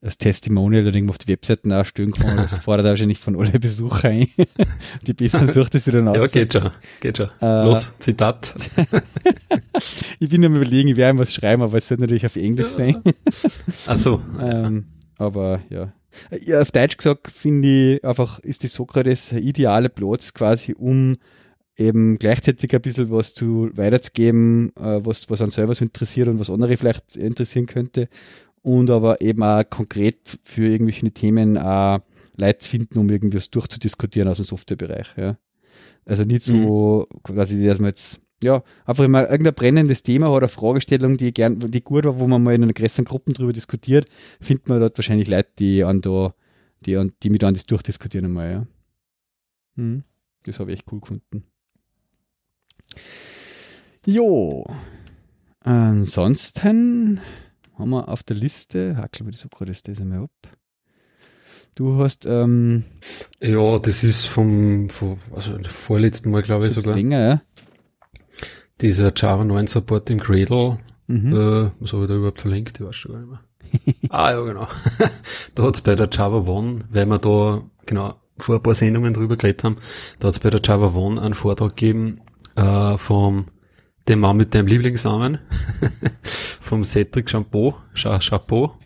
als Testimonial oder irgendwo auf die Webseiten auch stellen kann. Das fordert wahrscheinlich von alle Besucher ein. Die besten sucht es dann auch. Ja, geht schon. Los, Zitat. Ich bin am Überlegen, ich werde ihm was schreiben, aber es sollte natürlich auf Englisch sein. Ach so. Aber ja. Auf Deutsch gesagt, finde ich einfach, ist die SoCraTes ein idealer Platz quasi, um eben gleichzeitig ein bisschen was weiterzugeben, was einen selber interessiert und was andere vielleicht interessieren könnte. Und aber eben auch konkret für irgendwelche Themen auch Leute zu finden, um irgendwas durchzudiskutieren aus dem Softwarebereich. Ja. Also nicht so, quasi, dass man jetzt einfach immer irgendein brennendes Thema oder Fragestellung, die gut war, wo man mal in einer größeren Gruppe drüber diskutiert, findet man dort wahrscheinlich Leute, die mit einem das durchdiskutieren einmal. Ja. Das habe ich echt cool gefunden. Jo. Ansonsten haben wir auf der Liste, hakel mir die SoCraTes einmal ab. Du hast, das ist vom vorletzten Mal, glaube ich, sogar. Länger, ja. Dieser Java 9 Support im Gradle, was habe ich da überhaupt verlinkt? Ich weiß schon gar nicht mehr. Ja, genau. Da hat es bei der Java One, weil wir da, vor ein paar Sendungen drüber geredet haben, da hat es bei der Java One einen Vortrag gegeben, vom dem Mann mit deinem Lieblingsnamen, vom Cedric Champot. Von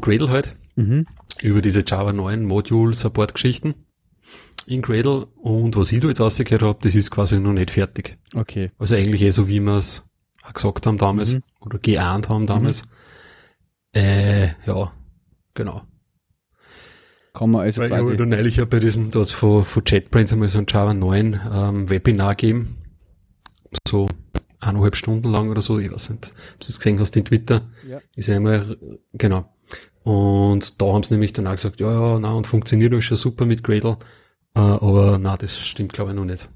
Gradle halt, über diese Java 9 Module Support Geschichten in Gradle, und was ich da jetzt rausgehört habe, das ist quasi noch nicht fertig. Okay. Also eigentlich so, wie wir es gesagt haben damals, oder geahnt haben damals. Genau. Kann man also quasi. Ich habe da neulich ja bei diesem, da hat es von JetBrains einmal so ein Java 9 Webinar gegeben. So 1,5 Stunden lang oder so, ich weiß nicht, ob du das gesehen hast in Twitter. Ja. Ist ja einmal, genau. Und da haben sie nämlich danach gesagt, und funktioniert euch schon super mit Gradle. Aber nein, das stimmt, glaube ich, noch nicht.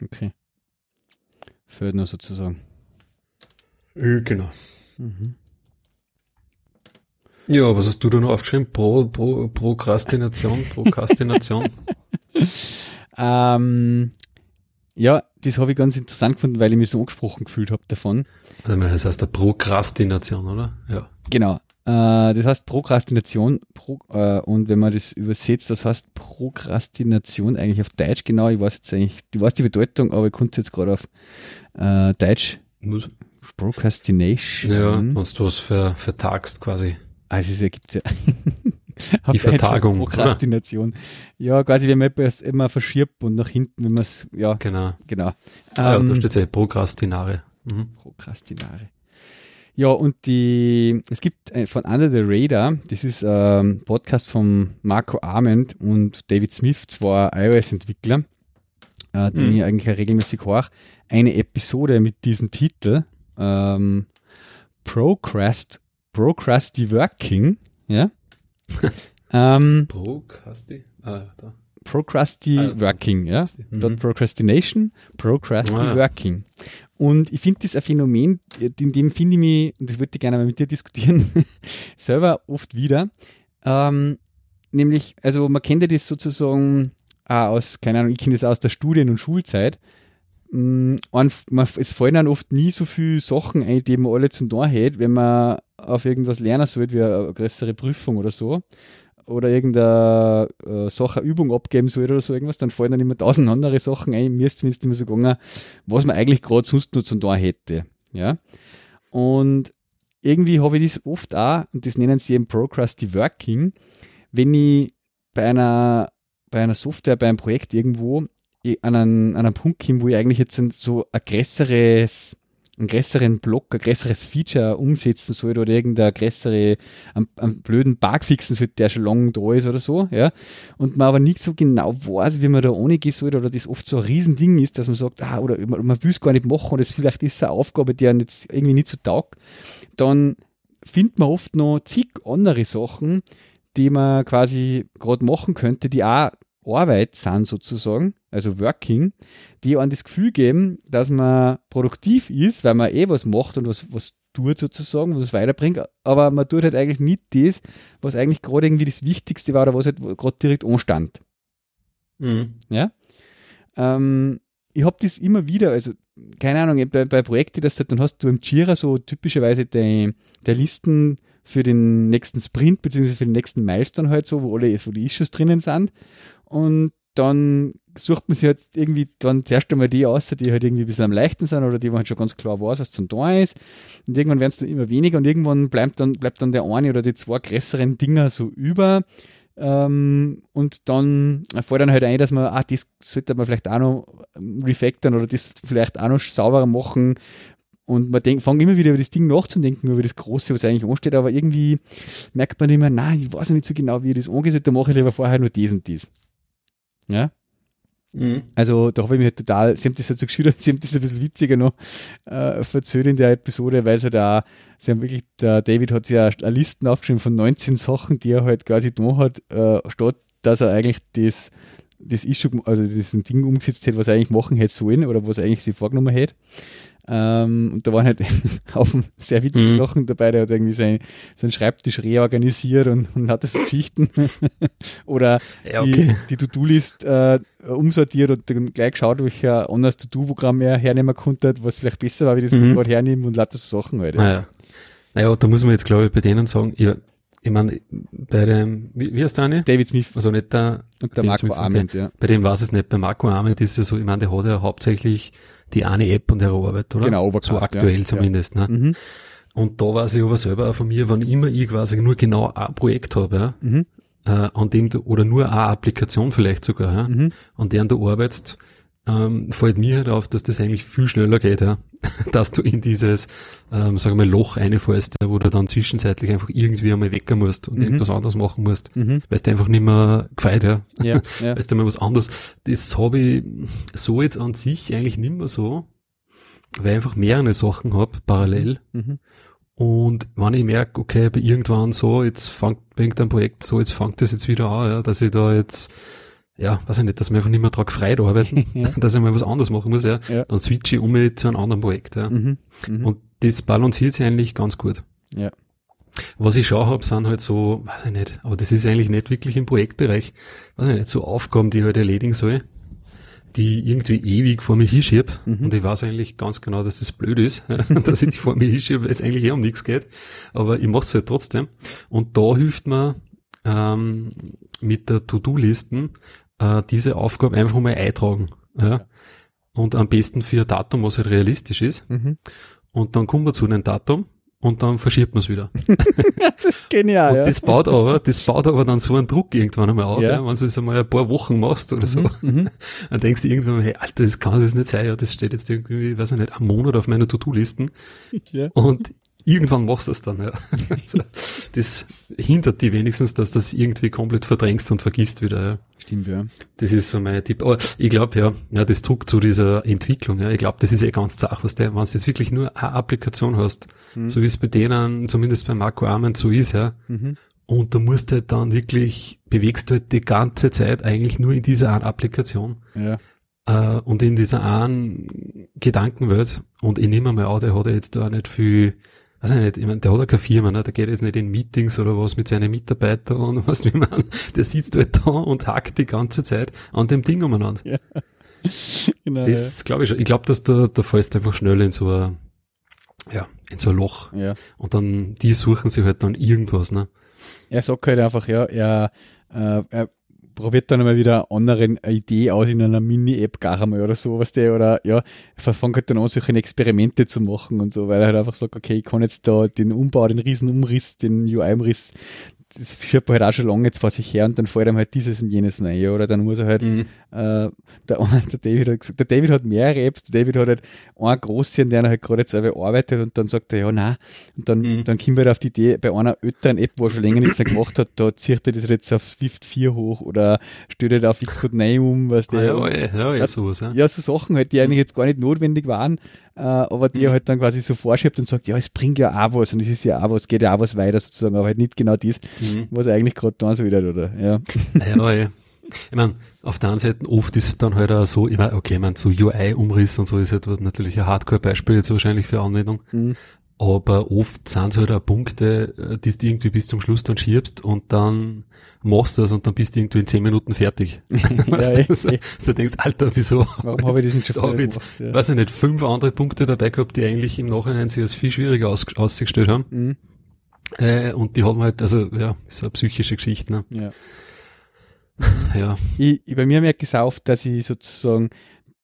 Okay. Fehlt nur sozusagen. Genau. Mhm. Ja, was hast du da noch aufgeschrieben? Prokrastination. Das habe ich ganz interessant gefunden, weil ich mich so angesprochen gefühlt habe davon. Also das heißt der Prokrastination, oder? Ja. Genau. Das heißt Prokrastination. Und wenn man das übersetzt, das heißt Prokrastination eigentlich auf Deutsch. Genau, ich weiß die Bedeutung, aber ich konnte es jetzt gerade auf Deutsch. Was? Procrastination. Ja, wenn du was vertagst quasi. Also es ergibt ja die Vertagung. Prokrastination. Ja, quasi, wenn man erst immer verschiebt und nach hinten, wenn man es, ja. Genau. Da steht es ja Prokrastinare. Prokrastinare. Ja, und es gibt von Under the Radar, das ist ein Podcast von Marco Arment und David Smith, zwei iOS-Entwickler, den ich eigentlich regelmäßig höre, eine Episode mit diesem Titel, Procrasti Working, ja. Procrasti Working, ja. Dort Procrastination, Procrasti Working. Und ich finde das ein Phänomen, in dem finde ich mich, und das würde ich gerne mal mit dir diskutieren, selber oft wieder. Nämlich, also man kennt ja das sozusagen aus, keine Ahnung, ich kenne das aus der Studien- und Schulzeit. Es fallen dann oft nie so viele Sachen ein, die man alle zum Tun hält, wenn man auf irgendwas lernen sollte, wie eine größere Prüfung oder so, oder irgendeine Sache, Übung abgeben soll oder so irgendwas, dann fallen dann immer tausend andere Sachen ein. Mir ist zumindest immer so gegangen, was man eigentlich gerade sonst nur zum Tun hätte. Ja? Und irgendwie habe ich das oft auch, und das nennen sie eben Procrasti Working, wenn ich bei einer Software, bei einem Projekt irgendwo an einen Punkt komme, wo ich eigentlich jetzt so einen größeren Block, ein größeres Feature umsetzen sollte oder einen blöden Bug fixen sollte, der schon lange da ist oder so, ja, und man aber nicht so genau weiß, wie man da reingehen sollte oder das oft so ein Riesending ist, dass man sagt, oder man will es gar nicht machen oder es vielleicht ist eine Aufgabe, die einem jetzt irgendwie nicht so taugt, dann findet man oft noch zig andere Sachen, die man quasi gerade machen könnte, die auch Arbeit sind sozusagen, also Working, die einem das Gefühl geben, dass man produktiv ist, weil man was macht und was tut sozusagen, was weiterbringt, aber man tut halt eigentlich nicht das, was eigentlich gerade irgendwie das Wichtigste war oder was halt gerade direkt anstand. Mhm. Ja? Ich habe das immer wieder, also keine Ahnung, bei Projekten, dann hast du im Jira so typischerweise der Listen für den nächsten Sprint bzw. für den nächsten Milestone halt so, wo alle so die Issues drinnen sind. Und dann sucht man sich halt irgendwie dann zuerst einmal die aus, die halt irgendwie ein bisschen am leichtesten sind oder die man halt schon ganz klar weiß, was zum Tun ist. Und irgendwann werden es dann immer weniger und irgendwann bleibt dann der eine oder die zwei größeren Dinger so über. Und dann fällt dann halt ein, dass man, das sollte man vielleicht auch noch refactoren oder das vielleicht auch noch sauberer machen. Und man fängt immer wieder über das Ding nachzudenken, über das Große, was eigentlich ansteht, aber irgendwie merkt man immer, nein, ich weiß nicht so genau, wie ich das angehe, da mache ich lieber vorher nur das und das. Ja? Mhm. Also da habe ich mich halt total, sie haben das halt so geschildert, sie haben das ein bisschen witziger noch verzählt in der Episode, weil der David hat sich ja eine Liste aufgeschrieben von 19 Sachen, die er halt quasi da hat, statt dass er eigentlich das Issue, also das Ding umgesetzt hätte, was er eigentlich machen hätte sollen oder was er eigentlich sich vorgenommen hätte. Und da waren halt Haufen sehr wichtige Sachen dabei, der hat irgendwie seinen Schreibtisch reorganisiert und hat das Geschichten oder die To-Do-List umsortiert und dann gleich geschaut, welcher anderes To-Do-Programm er hernehmen konnte, was vielleicht besser war, wie das man gerade hernimmt und lauter so Sachen halt. Naja, da muss man jetzt, glaube ich, bei denen sagen, ich meine, bei dem, wie heißt der eine? David Smith. Also nicht der Marco Arment, ja. Bei dem war es nicht, bei Marco Arment ist ja so, ich meine, der hat ja hauptsächlich die eine App und ihre Arbeit, oder? Genau, Overcast, so aktuell zumindest. Ja. Ne? Mhm. Und da weiß ich aber selber auch von mir, wann immer ich quasi nur genau ein Projekt habe, ja, an dem du, oder nur eine Applikation vielleicht sogar, ja, an der du arbeitest, fällt mir halt auf, dass das eigentlich viel schneller geht, ja, dass du in dieses, sagen wir mal, Loch reinfällst, ja, wo du dann zwischenzeitlich einfach irgendwie einmal weg musst und irgendwas anderes machen musst, weil es dir einfach nicht mehr gefällt, ja. Ja, ja. Weil es dir mal was anderes, das habe ich so jetzt an sich eigentlich nicht mehr so, weil ich einfach mehrere Sachen habe, parallel. Und wenn ich merke, okay, bei irgendwann so, jetzt fängt ein Projekt so, jetzt fängt das jetzt wieder an, ja, dass ich da jetzt, ja, weiß ich nicht, dass man einfach nicht mehr daran frei arbeiten, dass ich mal was anderes machen muss, ja, ja, dann switche ich um zu einem anderen Projekt, ja. Und das balanciert sich eigentlich ganz gut. Ja. Was ich schon habe, sind halt so, weiß ich nicht, aber das ist eigentlich nicht wirklich im Projektbereich, weiß ich nicht, so Aufgaben, die ich halt erledigen soll, die ich irgendwie ewig vor mir hinschiebe, und ich weiß eigentlich ganz genau, dass das blöd ist, dass ich die vor mir hinschiebe, weil es eigentlich eh um nichts geht, aber ich mache es halt trotzdem. Und da hilft mir mit der To-Do-Listen diese Aufgabe einfach mal eintragen, ja? Und am besten für ein Datum, was halt realistisch ist, und dann kommt man zu einem Datum und dann verschiebt man es wieder. Das ist genial, und ja. Das baut aber dann so einen Druck irgendwann einmal auf, ja. Ja? Wenn du es einmal ein paar Wochen machst oder so, dann denkst du irgendwann mal, hey, Alter, das kann das nicht sein, ja, das steht jetzt irgendwie, weiß ich nicht, einen Monat auf meiner To-Do-Listen, und irgendwann machst du es dann. Ja. Das hindert dich wenigstens, dass du das irgendwie komplett verdrängst und vergisst wieder. Ja. Stimmt, ja. Das ist so mein Tipp. Aber ich glaube, ja, das trug zu dieser Entwicklung. Ja. Ich glaube, das ist ganz zart, was wenn du jetzt wirklich nur eine Applikation hast, so wie es bei denen, zumindest bei Marco Arment so ist, ja. Mhm. Und da musst du halt dann wirklich, bewegst du halt die ganze Zeit eigentlich nur in dieser einen Applikation. Ja. Und in dieser einen Gedankenwelt. Und ich nehme mal an, der hat ja jetzt da nicht viel, weiß ich nicht, ich meine, der hat ja keine Firma, ne? Der geht jetzt nicht in Meetings oder was mit seinen Mitarbeitern und was, wie man, der sitzt halt da und hackt die ganze Zeit an dem Ding umeinander. Ja. Genau, das glaube ich schon. Ich glaube, dass da fällst du einfach schnell in so ein, ja, in so ein Loch. Ja. Und dann, die suchen sich halt dann irgendwas, ne? Er sagt halt einfach, ja, er probiert dann mal wieder eine andere Idee aus in einer Mini-App gar einmal oder so, was der, oder ja, er fängt halt dann an, solche Experimente zu machen und so, weil er halt einfach sagt, okay, ich kann jetzt da den Umbau, den Riesenumriss, den UI-Umriss, das schiebt halt auch schon lange jetzt vor sich her und dann fällt ihm halt dieses und jenes rein, oder dann muss er halt, der David hat gesagt, der David hat mehrere Apps, der David hat halt einen großen, an der er halt gerade jetzt arbeitet und dann sagt er, ja, nein, und dann kommen wir halt auf die Idee, bei einer älteren App, wo er schon länger nichts mehr gemacht hat, da zieht er das jetzt auf Swift 4 hoch oder stellt er halt auf Xcode 9 um, was der, sowas, ja. Ja, so Sachen halt, die eigentlich jetzt gar nicht notwendig waren, aber die er halt dann quasi so vorschiebt und sagt, ja, es bringt ja auch was und es ist ja auch was, geht ja auch was weiter sozusagen, aber halt nicht genau das, was eigentlich gerade da so wieder, oder? Ja. Ja. Ich meine, auf der einen Seite oft ist es dann halt auch so, ich meine, okay, ich meine, so UI-Umriss und so ist halt natürlich ein Hardcore-Beispiel jetzt wahrscheinlich für Anwendung, aber oft sind es halt auch Punkte, die du irgendwie bis zum Schluss dann schiebst und dann machst du das und dann bist du irgendwie in 10 Minuten fertig. Du denkst, Alter, wieso? Warum habe ich das nicht schon vorher gemacht? Ja. Weiß ich nicht, 5 andere Punkte dabei gehabt, die eigentlich im Nachhinein sich als viel schwieriger ausgestellt haben. Und die haben halt, also ja, so eine psychische Geschichte. Ne? Ja. Ja. Ich bei mir merke es auch, dass ich sozusagen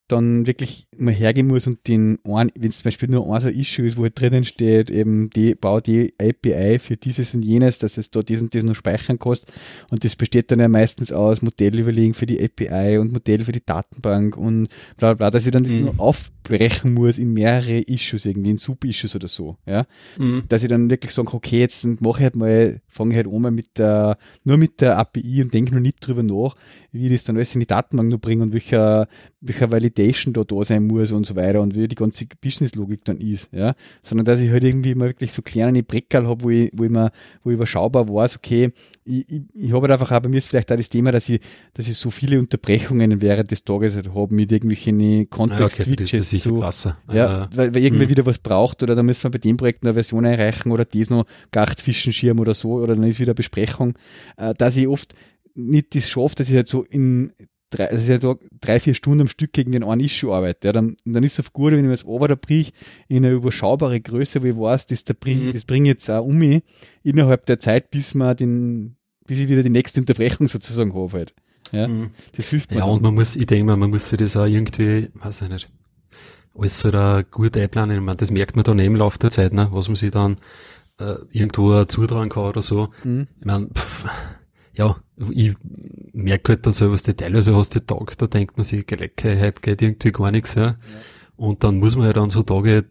dann wirklich mal hergehen muss und den einen, wenn es zum Beispiel nur ein so Issue ist, wo halt drinnen steht, eben bau die API für dieses und jenes, dass es da das und das noch speichern kannst. Und das besteht dann ja meistens aus Modellüberlegen für die API und Modell für die Datenbank und bla bla bla, dass ich dann das nur aufbrechen muss in mehrere Issues, irgendwie in Sub-Issues oder so. Ja? Dass ich dann wirklich sage, okay, jetzt mache ich halt mal, fange halt einmal nur mit der API und denke noch nicht drüber nach, wie ich das dann alles in die Datenbank noch bringe und welcher Validation da sein muss und so weiter und wie die ganze Business-Logik dann ist, ja, sondern dass ich halt irgendwie mal wirklich so kleine Breckerl habe, wo ich überschaubar weiß, okay, ich habe halt einfach auch, bei mir ist vielleicht auch das Thema, dass ich so viele Unterbrechungen während des Tages halt habe mit irgendwelchen Kontext-Switches, weil irgendwer wieder was braucht oder dann müssen wir bei dem Projekt eine Version erreichen oder das noch gar nicht Zwischenschirm oder so oder dann ist wieder Besprechung, dass ich oft nicht das schaffe, dass ich halt so in 3-4 Stunden am Stück gegen den einen Issue arbeite. Ja, dann ist es auf gut, wenn ich mir das runterbrich in eine überschaubare Größe, wo ich weiß, das bringe ich jetzt auch um mich innerhalb der Zeit, bis ich wieder die nächste Unterbrechung sozusagen habe. Halt. Ja, das hilft mir. Ja, und ich denke, man muss sich das auch irgendwie, weiß ich nicht, alles so da gut einplanen. Ich meine, das merkt man dann im Laufe der Zeit, ne, was man sich dann irgendwo zutrauen kann oder so. Ich meine, ja, ich merke halt dann selber, so, teilweise hast du den Tag, da denkt man sich, heute geht irgendwie gar nichts, ja. Und dann muss man ja dann so Tage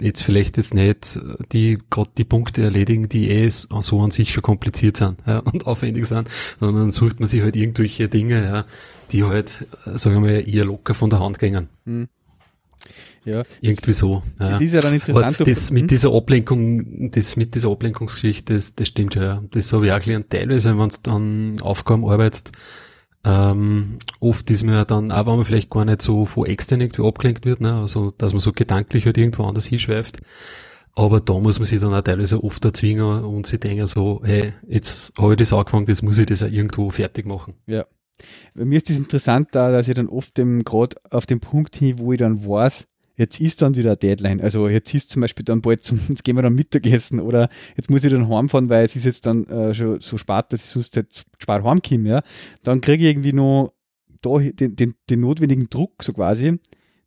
jetzt nicht die Punkte erledigen, die so an sich schon kompliziert sind, ja, und aufwendig sind, sondern sucht man sich halt irgendwelche Dinge, ja, die halt, sag ich mal, eher locker von der Hand gingen. Ja. Irgendwie so. Ja. Das ist ja dann interessant. Mit dieser Ablenkungsgeschichte, das stimmt schon, ja. Das habe ich auch gelernt. Teilweise, wenn du dann Aufgaben arbeitest, oft ist man ja dann, auch wenn man vielleicht gar nicht so von extern irgendwie abgelenkt wird, ne, also, dass man so gedanklich halt irgendwo anders hinschweift. Aber da muss man sich dann auch teilweise oft erzwingen und sich denken so, hey, jetzt habe ich das angefangen, jetzt muss ich das auch irgendwo fertig machen. Ja. Bei mir ist das interessant da, dass ich dann oft gerade auf den Punkt hin, wo ich dann weiß, jetzt ist dann wieder eine Deadline. Also jetzt ist zum Beispiel dann bald jetzt gehen wir dann Mittagessen oder jetzt muss ich dann heimfahren, weil es ist jetzt dann schon so spät, dass ich sonst jetzt spät heimkomme, ja. Dann kriege ich irgendwie noch da den notwendigen Druck so quasi,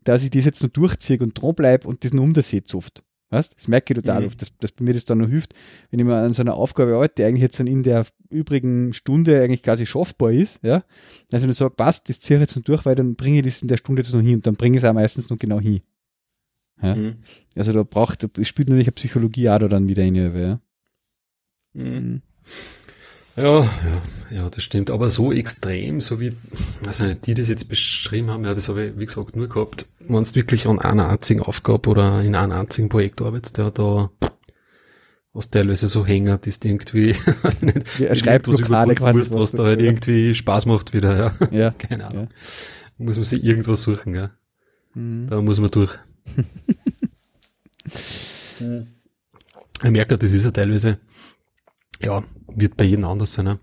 dass ich das jetzt noch durchziehe und dran bleibe und das noch umsetze oft. Weißt? Das merke ich total oft, dass bei mir das dann noch hilft, wenn ich mal an so einer Aufgabe arbeite, die eigentlich jetzt dann in der übrigen Stunde eigentlich quasi schaffbar ist, ja, also ich sage, passt, das ziehe ich jetzt noch durch, weil dann bringe ich das in der Stunde jetzt noch hin und dann bringe ich es auch meistens noch genau hin. Ja? Mhm. Also da spielt natürlich eine Psychologie auch da dann wieder in ihr. Ja? Mhm. Ja, das stimmt. Aber so extrem, so wie die das jetzt beschrieben haben, ja, das habe ich, wie gesagt, nur gehabt, wenn du wirklich an einer einzigen Aufgabe oder in einem einzigen Projekt arbeitest, der da was teilweise so hängert, ist irgendwie nicht, ja, schreibt was über Wurst, was da halt irgendwie Spaß macht wieder. Ja, ja. Keine Ahnung. Ja. Muss man sich irgendwas suchen, ja. Mhm. Da muss man durch. Ich merke, das ist ja teilweise, ja, wird bei jedem anders sein, ne?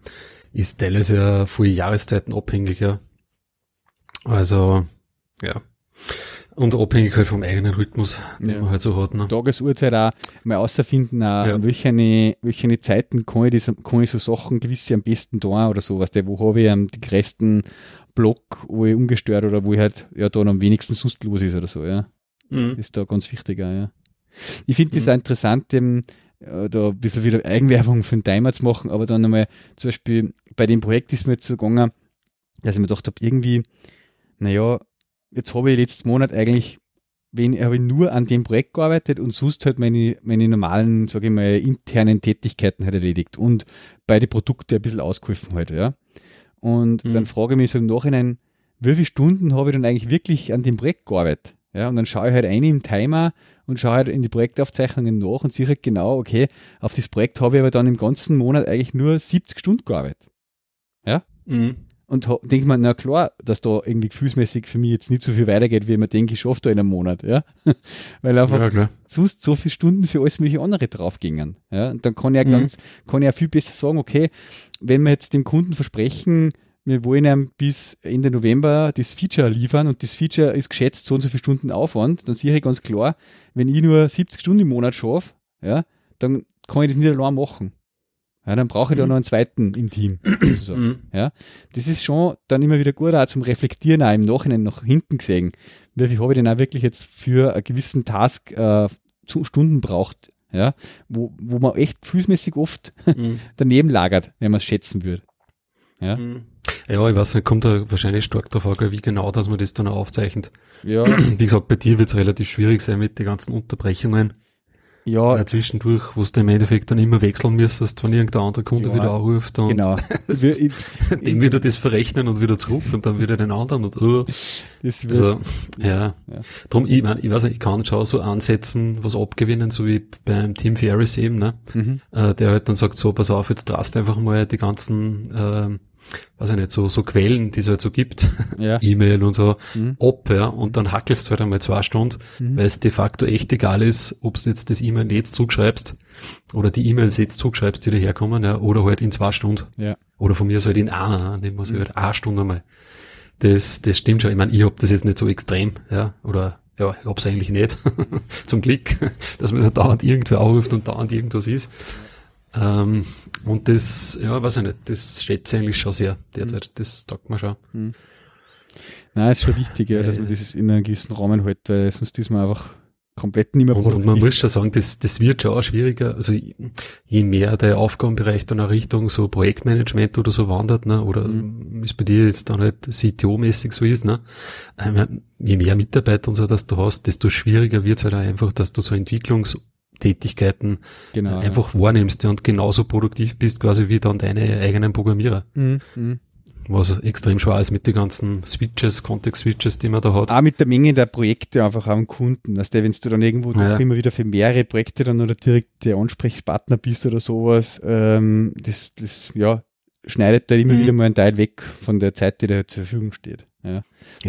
Ist teilweise ja von Jahreszeiten abhängig, ja. Also, ja. Und abhängig halt vom eigenen Rhythmus, den man halt so hat, ne? Tagesuhrzeit auch, mal rausfinden, an welche Zeiten kann ich so Sachen gewisse am besten da oder sowas, wo habe ich die größten Block, wo ich ungestört oder wo ich halt, ja, da am wenigsten sonst los ist oder so, ja. Mhm. Ist da ganz wichtig auch, ja. Ich finde das auch interessant, da ein bisschen wieder Eigenwerbung für den Timer zu machen, aber dann nochmal, zum Beispiel bei dem Projekt ist mir jetzt so gegangen, dass ich mir gedacht habe, irgendwie, naja, jetzt habe ich letzten Monat eigentlich, habe ich nur an dem Projekt gearbeitet und sonst halt meine normalen, sage ich mal, internen Tätigkeiten halt erledigt und bei den Produkten ein bisschen ausgeholfen halt, ja. Und dann frage ich mich so im Nachhinein, wie viele Stunden habe ich dann eigentlich wirklich an dem Projekt gearbeitet? Ja, und dann schaue ich halt rein im Timer und schaue halt in die Projektaufzeichnungen nach und sehe halt genau, okay, auf das Projekt habe ich aber dann im ganzen Monat eigentlich nur 70 Stunden gearbeitet. Ja? Mhm. Und denke mir, na klar, dass da irgendwie gefühlsmäßig für mich jetzt nicht so viel weitergeht, wie ich mir denke, ich schaffe da in einem Monat. Ja? Weil einfach sonst so viele Stunden für alles mögliche andere draufgingen. Ja? Und dann kann ich auch viel besser sagen, okay, wenn wir jetzt dem Kunden versprechen, wir wollen ihm bis Ende November das Feature liefern und das Feature ist geschätzt so und so viele Stunden Aufwand, dann sehe ich ganz klar, wenn ich nur 70 Stunden im Monat schaffe, ja, dann kann ich das nicht allein machen. Ja, dann brauche ich da noch einen zweiten im Team, sozusagen. Ja, das ist schon dann immer wieder gut, auch zum Reflektieren, auch im Nachhinein nach hinten gesehen, wie viel habe ich denn auch wirklich jetzt für einen gewissen Task Stunden braucht, ja, wo man echt gefühlsmäßig oft daneben lagert, wenn man es schätzen würde. Ja? Ja, ich weiß nicht, kommt da wahrscheinlich stark darauf an, wie genau, dass man das dann auch aufzeichnet. Ja. Wie gesagt, bei dir wird es relativ schwierig sein mit den ganzen Unterbrechungen. Ja. Zwischendurch, wo du im Endeffekt dann immer wechseln müsstest, wenn irgendein anderer Kunde wieder anruft und dem wieder das verrechnen und wieder zurück und dann wieder den anderen und Drum, ich weiß nicht, ich kann schon so ansetzen, was abgewinnen, so wie beim Tim Ferriss eben, ne? Der halt dann sagt, so, pass auf, jetzt drast einfach mal die ganzen, weiß ich nicht, so Quellen, die es halt so gibt, E-Mail und so, ab, ja, und dann hackelst du halt einmal 2 Stunden, weil es de facto echt egal ist, ob du jetzt das E-Mail jetzt zugeschreibst oder die E-Mails jetzt zugeschreibst, die daherkommen, ja, oder halt in 2 Stunden. Ja. Oder von mir aus halt in einer, an dem muss ich halt 1 Stunde einmal. Das stimmt schon. Ich meine, ich hab das jetzt nicht so extrem, ja, oder, ja, ich hab's eigentlich nicht. Zum Glück, dass man da dauernd irgendwer anruft und dauernd irgendwas ist. Und das, ja, weiß ich nicht, das schätze ich eigentlich schon sehr derzeit, das taugt mir schon. Nein, ist schon wichtig, ja, dass man das in einem gewissen Rahmen hält, weil sonst ist man einfach komplett nicht mehr produktiv. Und man muss schon sagen, das wird schon auch schwieriger, also je mehr der Aufgabenbereich dann in Richtung so Projektmanagement oder so wandert, ne, oder ist bei dir jetzt dann halt CTO-mäßig so ist, ne, je mehr Mitarbeiter und so, dass du hast, desto schwieriger wird es halt auch einfach, dass du so Entwicklungstätigkeiten einfach wahrnimmst und genauso produktiv bist quasi wie dann deine eigenen Programmierer. Was extrem schwer ist mit den ganzen Switches, Kontext-Switches, die man da hat. Auch mit der Menge der Projekte einfach am Kunden. Dass wenn du dann irgendwo immer wieder für mehrere Projekte dann oder direkt der Ansprechpartner bist oder sowas, das schneidet da immer wieder mal einen Teil weg von der Zeit, die da zur Verfügung steht. Ja,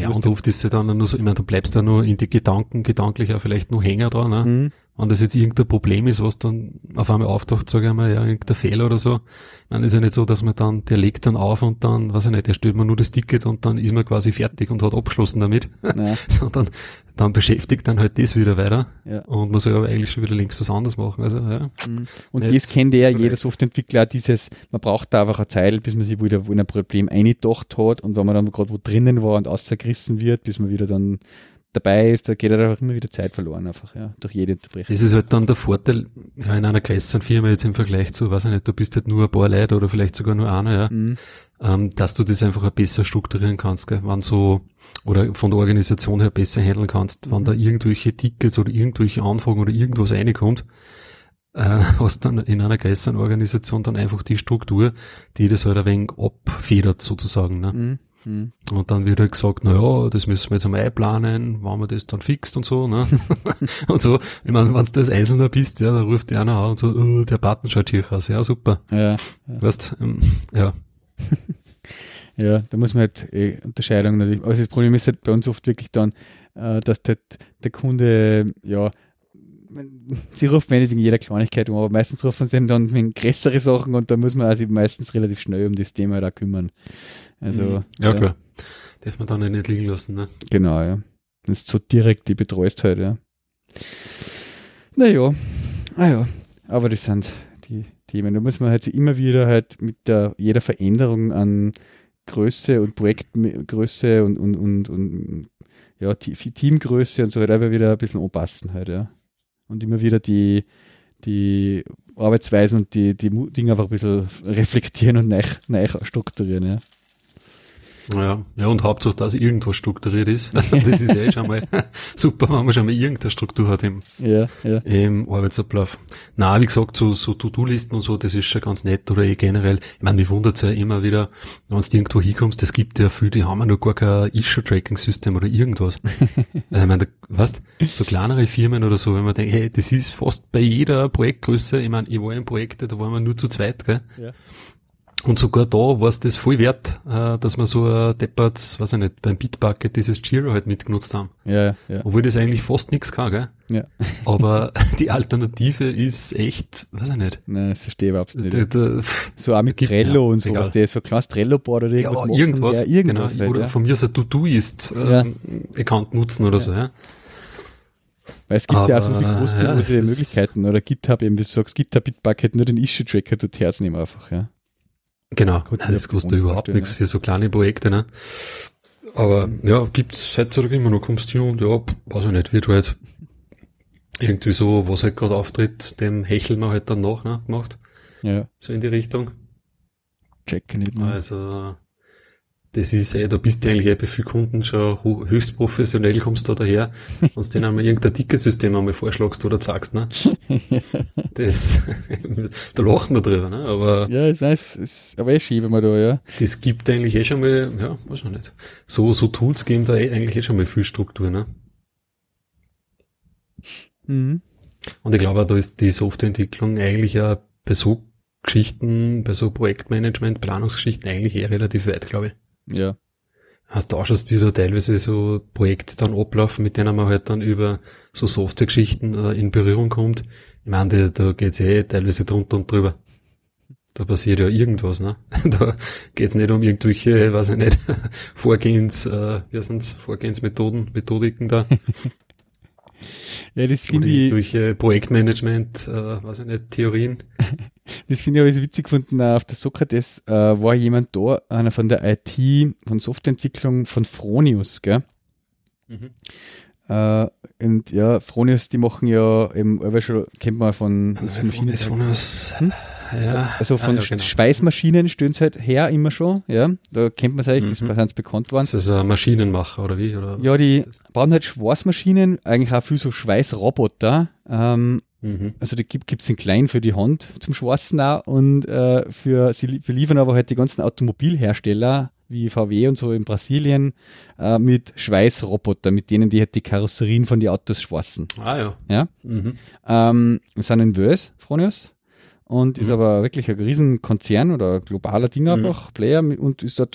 und oft ist es dann nur so, ich meine, du bleibst da nur in die Gedanken, gedanklich auch vielleicht nur Hänger dran, ne? Wenn das jetzt irgendein Problem ist, was dann auf einmal auftaucht, sage ich mal, ja, irgendein Fehler oder so, dann ist ja nicht so, dass man dann, der legt dann auf und dann, weiß ich nicht, erstellt man nur das Ticket und dann ist man quasi fertig und hat abgeschlossen damit, sondern dann beschäftigt dann halt das wieder weiter und man soll aber eigentlich schon wieder links was anderes machen. Also, und das kennt ja jeder Softwareentwickler, dieses, man braucht da einfach eine Zeit, bis man sich wieder in ein Problem eingedacht hat und wenn man dann gerade wo drinnen war und ausgerissen wird, bis man wieder dann dabei ist, da geht halt einfach immer wieder Zeit verloren einfach, ja, durch jede Unterbrechung. Das ist halt dann der Vorteil, ja, in einer größeren Firma jetzt im Vergleich zu, weiß ich nicht, du bist halt nur ein paar Leute oder vielleicht sogar nur einer, ja, dass du das einfach besser strukturieren kannst, gell? Wenn so, oder von der Organisation her besser handeln kannst, wenn da irgendwelche Tickets oder irgendwelche Anfragen oder irgendwas reinkommt, hast dann in einer größeren Organisation dann einfach die Struktur, die das halt ein wenig abfedert sozusagen, ne? Und dann wird halt gesagt, na ja, das müssen wir jetzt einmal einplanen, wann man das dann fixt und so, ne? Und so, ich meine, wenn du das Einzelner bist, ja, dann ruft der einer an und so, oh, der Button schaut hier aus, ja, super. Ja. Weißt, ja. Ja, da muss man halt Unterscheidung natürlich, also das Problem ist halt bei uns oft wirklich dann, dass halt der Kunde, ja, sie ruft mir nicht wegen jeder Kleinigkeit um, aber meistens rufen sie dann wegen größere Sachen und da muss man also meistens relativ schnell um das Thema da halt kümmern. Also, ja, klar. Darf man dann nicht liegen lassen, ne? Genau, ja. Das ist so direkt, die betreust halt, ja. Naja, aber das sind die Themen. Da muss man halt immer wieder halt mit jeder Veränderung an Größe und Projektgröße und ja, Teamgröße und so halt einfach wieder ein bisschen anpassen halt, ja. Und immer wieder die Arbeitsweisen und die Dinge einfach ein bisschen reflektieren und neu strukturieren, ja. Ja, und Hauptsache, dass irgendwas strukturiert ist. Das ist ja eh schon mal super, wenn man schon mal irgendeine Struktur hat im Arbeitsablauf. Nein, wie gesagt, so To-Do-Listen und so, das ist schon ganz nett oder eh generell. Ich meine, mich wundert es ja immer wieder, wenn du irgendwo hinkommst, es gibt ja viele, die haben ja noch gar kein Issue-Tracking-System oder irgendwas. Also ich meine, weißt, so kleinere Firmen oder so, wenn man denkt, hey, das ist fast bei jeder Projektgröße, ich meine, ich war in Projekten, da waren wir nur zu zweit, gell? Ja. Und sogar da war es das voll wert, dass wir so ein Depperts, weiß ich nicht, beim Bitbucket dieses Jira halt mitgenutzt haben. Ja. Obwohl das eigentlich fast nichts kann, gell? Ja. Aber die Alternative ist echt, weiß ich nicht. Nein, das verstehe ich überhaupt nicht. So auch mit Trello und so, so ein kleines Trello-Board oder irgendwas. Ja, irgendwas. Ja, irgendwas genau. Halt, oder von mir so To-Do-Ist Account nutzen oder so, ja. Weil es gibt aber, ja auch so viele große Möglichkeiten. Oder GitHub eben, wie du sagst, GitHub Bitbucket, nur den Issue-Tracker dort herzunehmen einfach, ja. Genau, nein, das kostet überhaupt nichts für so kleine Projekte, ne? Aber ja, gibt's heutzutage immer noch, kommst du und ja, weiß ich nicht, wird halt irgendwie so, was halt gerade auftritt, dem hecheln wir halt dann nach, ne, gemacht. Ja. So in die Richtung. Check nicht mehr. Also, das ist da bist du eigentlich bei vielen Kunden schon höchst professionell, kommst da daher, wenn du denen einmal irgendein Ticketsystem einmal vorschlagst oder zeigst, ne? Das, da lachen wir drüber, ne? Aber. Ja, ist nice, aber ich schiebe mal da, ja. Das gibt eigentlich schon mal, ja, weiß ich nicht. So Tools geben da eigentlich schon mal viel Struktur, ne? Mhm. Und ich glaube auch, da ist die Softwareentwicklung eigentlich ja bei so Geschichten, bei so Projektmanagement, Planungsgeschichten eigentlich relativ weit, glaube ich. Ja. Hast du auch schon wieder teilweise so Projekte dann ablaufen, mit denen man halt dann über so Softwaregeschichten in Berührung kommt. Ich meine, da geht's teilweise drunter und drüber. Da passiert ja irgendwas, ne? Da geht's nicht um irgendwelche, weiß ich nicht, Vorgehensmethoden, Methodiken da. Ja, das finde ich. Durch Projektmanagement, weiß ich nicht, Theorien. Das finde ich aber so witzig gefunden, auf der SoCraTes war jemand da, einer von der IT, von Softwareentwicklung von Fronius, gell? Mhm. Und ja, Fronius, die machen ja eben, schon kennt man von Maschinen. Fronius. Ja. Also von genau. Schweißmaschinen stöhnt es halt her immer schon, ja. Da kennt man es eigentlich, das sind bekannt worden. Ist das ein Maschinenmacher oder wie? Oder? Ja, die bauen halt Schweißmaschinen, eigentlich auch viel so Schweißroboter. Also die gibt's in klein für die Hand zum Schweißen auch und sie liefern aber halt die ganzen Automobilhersteller wie VW und so in Brasilien mit Schweißrobotern, mit denen die halt die Karosserien von den Autos schweißen. Ah ja. Ja? Mhm. Wir sind in Wels, Fronius, und ist aber wirklich ein riesen Konzern oder ein globaler Ding einfach, Player, und ist da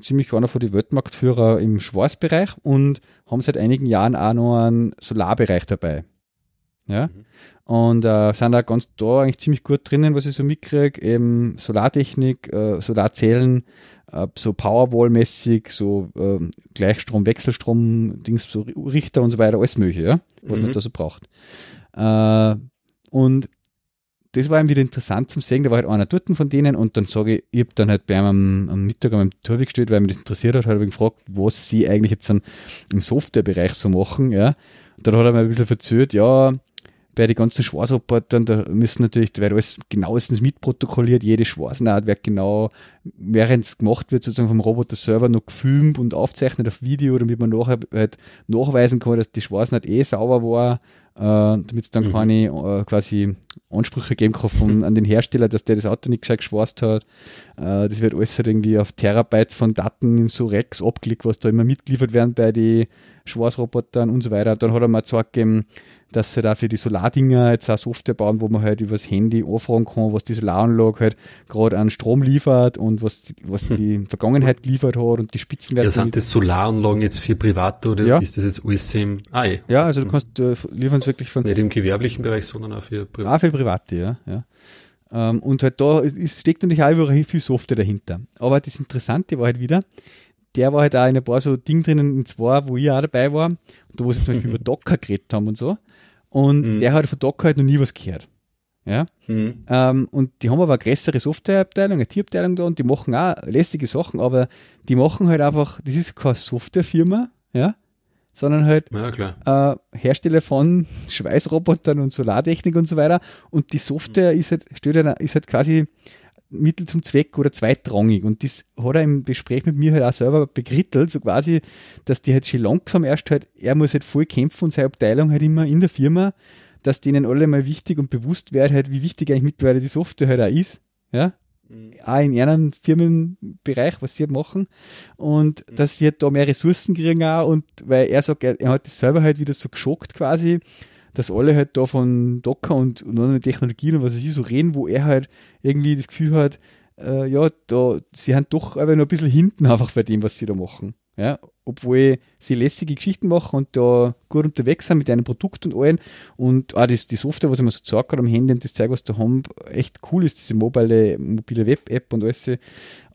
ziemlich einer von den Weltmarktführer im Schweißbereich und haben seit einigen Jahren auch noch einen Solarbereich dabei. Ja, und sind da ganz eigentlich ziemlich gut drinnen, was ich so mitkriege, eben Solartechnik, Solarzellen, so Powerwall-mäßig, so Gleichstrom, Wechselstrom, Dings, so Richter und so weiter, alles mögliche, ja, was man da so braucht. Und das war eben wieder interessant zum sehen, da war halt einer dort von denen und dann sage ich, habe dann halt bei einem am Mittag an meinem Turweg gestellt, weil mich das interessiert hat, habe ich gefragt, was sie eigentlich jetzt dann im Softwarebereich so machen, ja. Und dann hat er mir ein bisschen erzählt, ja, bei den ganzen Schwarzrobotern, da müssen natürlich, weil alles genauestens mitprotokolliert, jede Schwarzenart wird genau, während es gemacht wird, sozusagen vom Roboter-Server noch gefilmt und aufgezeichnet auf Video, damit man nachher halt nachweisen kann, dass die Schwarzenart sauber war, damit es dann keine quasi Ansprüche geben kann an den Hersteller, dass der das Auto nicht gescheit geschwarzt hat. Das wird alles halt irgendwie auf Terabytes von Daten im SoRex abgelegt, was da immer mitgeliefert werden bei den Schwarzrobotern und so weiter. Dann hat er mal gesagt gegeben, dass sie da für die Solardinger jetzt auch Software bauen, wo man halt übers Handy anfragen kann, was die Solaranlage halt gerade an Strom liefert und was die Vergangenheit geliefert hat und die Spitzenwerte. Ja, sind das Solaranlagen jetzt für Private oder ist das jetzt alles im Ja, also du kannst liefern wirklich von... Nicht im gewerblichen Bereich, sondern auch für Private. Auch für Private, ja. Und halt da steckt natürlich auch überall viel Software dahinter. Aber das Interessante war halt wieder, der war halt auch in ein paar so Dinge drinnen, und zwar, wo ich auch dabei war, da wo sie zum Beispiel über Docker geredet haben und so. Und der hat von Docker halt noch nie was gehört. Ja? Und die haben aber eine größere Softwareabteilung, eine Tierabteilung da, und die machen auch lästige Sachen, aber die machen halt einfach, das ist keine Softwarefirma, ja, sondern halt Hersteller von Schweißrobotern und Solartechnik und so weiter. Und die Software ist halt quasi Mittel zum Zweck oder zweitrangig. Und das hat er im Gespräch mit mir halt auch selber bekrittelt, so quasi, dass die halt schon langsam erst halt, er muss halt voll kämpfen und seine Abteilung halt immer in der Firma, dass denen alle mal wichtig und bewusst wird halt, wie wichtig eigentlich mittlerweile die Software halt auch ist, ja, auch in ihrem Firmenbereich, was sie halt machen, und dass sie halt da mehr Ressourcen kriegen auch, und weil er sagt, er hat das selber halt wieder so geschockt quasi, dass alle halt da von Docker und anderen Technologien und was weiß ich so reden, wo er halt irgendwie das Gefühl hat, sie haben doch aber noch ein bisschen hinten einfach bei dem, was sie da machen. Ja? Obwohl sie lässige Geschichten machen und da gut unterwegs sind mit einem Produkt und allem, und auch die Software, was ich mir so gezeigt habe am Handy und das Zeug, was da haben, echt cool ist, diese mobile Web-App und alles,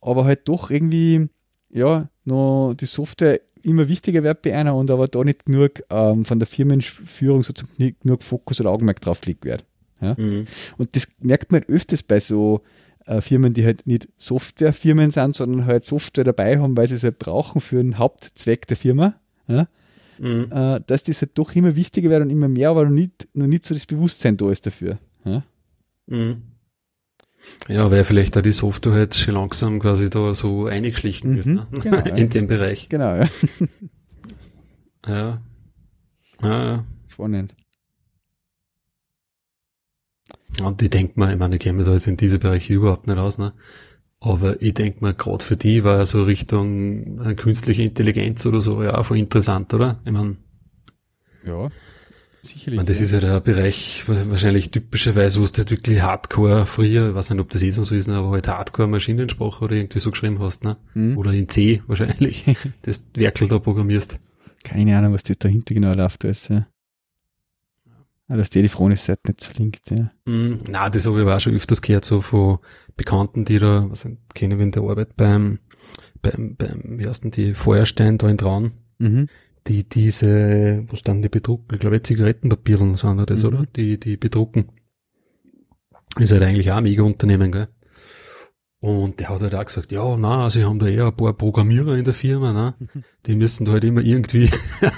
aber halt doch irgendwie, ja, noch die Software immer wichtiger wird bei einer, und aber da nicht genug von der Firmenführung sozusagen nicht genug Fokus oder Augenmerk drauf gelegt wird. Ja? Und das merkt man öfters bei so Firmen, die halt nicht Softwarefirmen sind, sondern halt Software dabei haben, weil sie es halt brauchen für den Hauptzweck der Firma. Ja? Dass das halt doch immer wichtiger wird und immer mehr, aber noch nicht so das Bewusstsein da ist dafür. Ja, ja, weil vielleicht auch die Software halt schon langsam quasi da so eingeschlichen ist, ne? Genau, in dem Bereich. Genau, ja. Ja. Ja. Spannend. Und ich denke mir, ich meine, ich kenne mich da jetzt in diese Bereiche überhaupt nicht aus, ne? Aber ich denke mir, gerade für die war ja so Richtung künstliche Intelligenz oder so ja auch voll interessant, oder? Ich meine. Ja. Sicherlich. Das ist ja halt ein Bereich, wahrscheinlich typischerweise, wo es halt wirklich hardcore früher, ich weiß nicht, ob das jetzt noch so ist, aber halt hardcore Maschinensprache oder irgendwie so geschrieben hast, ne? Oder in C wahrscheinlich, das Werkel da programmierst. Keine Ahnung, was das dahinter genau läuft, alles, ja. Aber dass die Fronius-Seite nicht verlinkt, ja. Nein, das habe ich aber auch schon öfters gehört, so von Bekannten, die da, was kennen wir in der Arbeit, beim ersten, die Feuerstein da in Traun. Die diese, was dann die bedrucken, ich glaube Zigarettenpapierl sind das, oder? Die bedrucken. Ist halt eigentlich auch ein Mega-Unternehmen, gell? Und der hat halt auch gesagt, ja, na, sie haben da eher ein paar Programmierer in der Firma, ne? Die müssen da halt immer irgendwie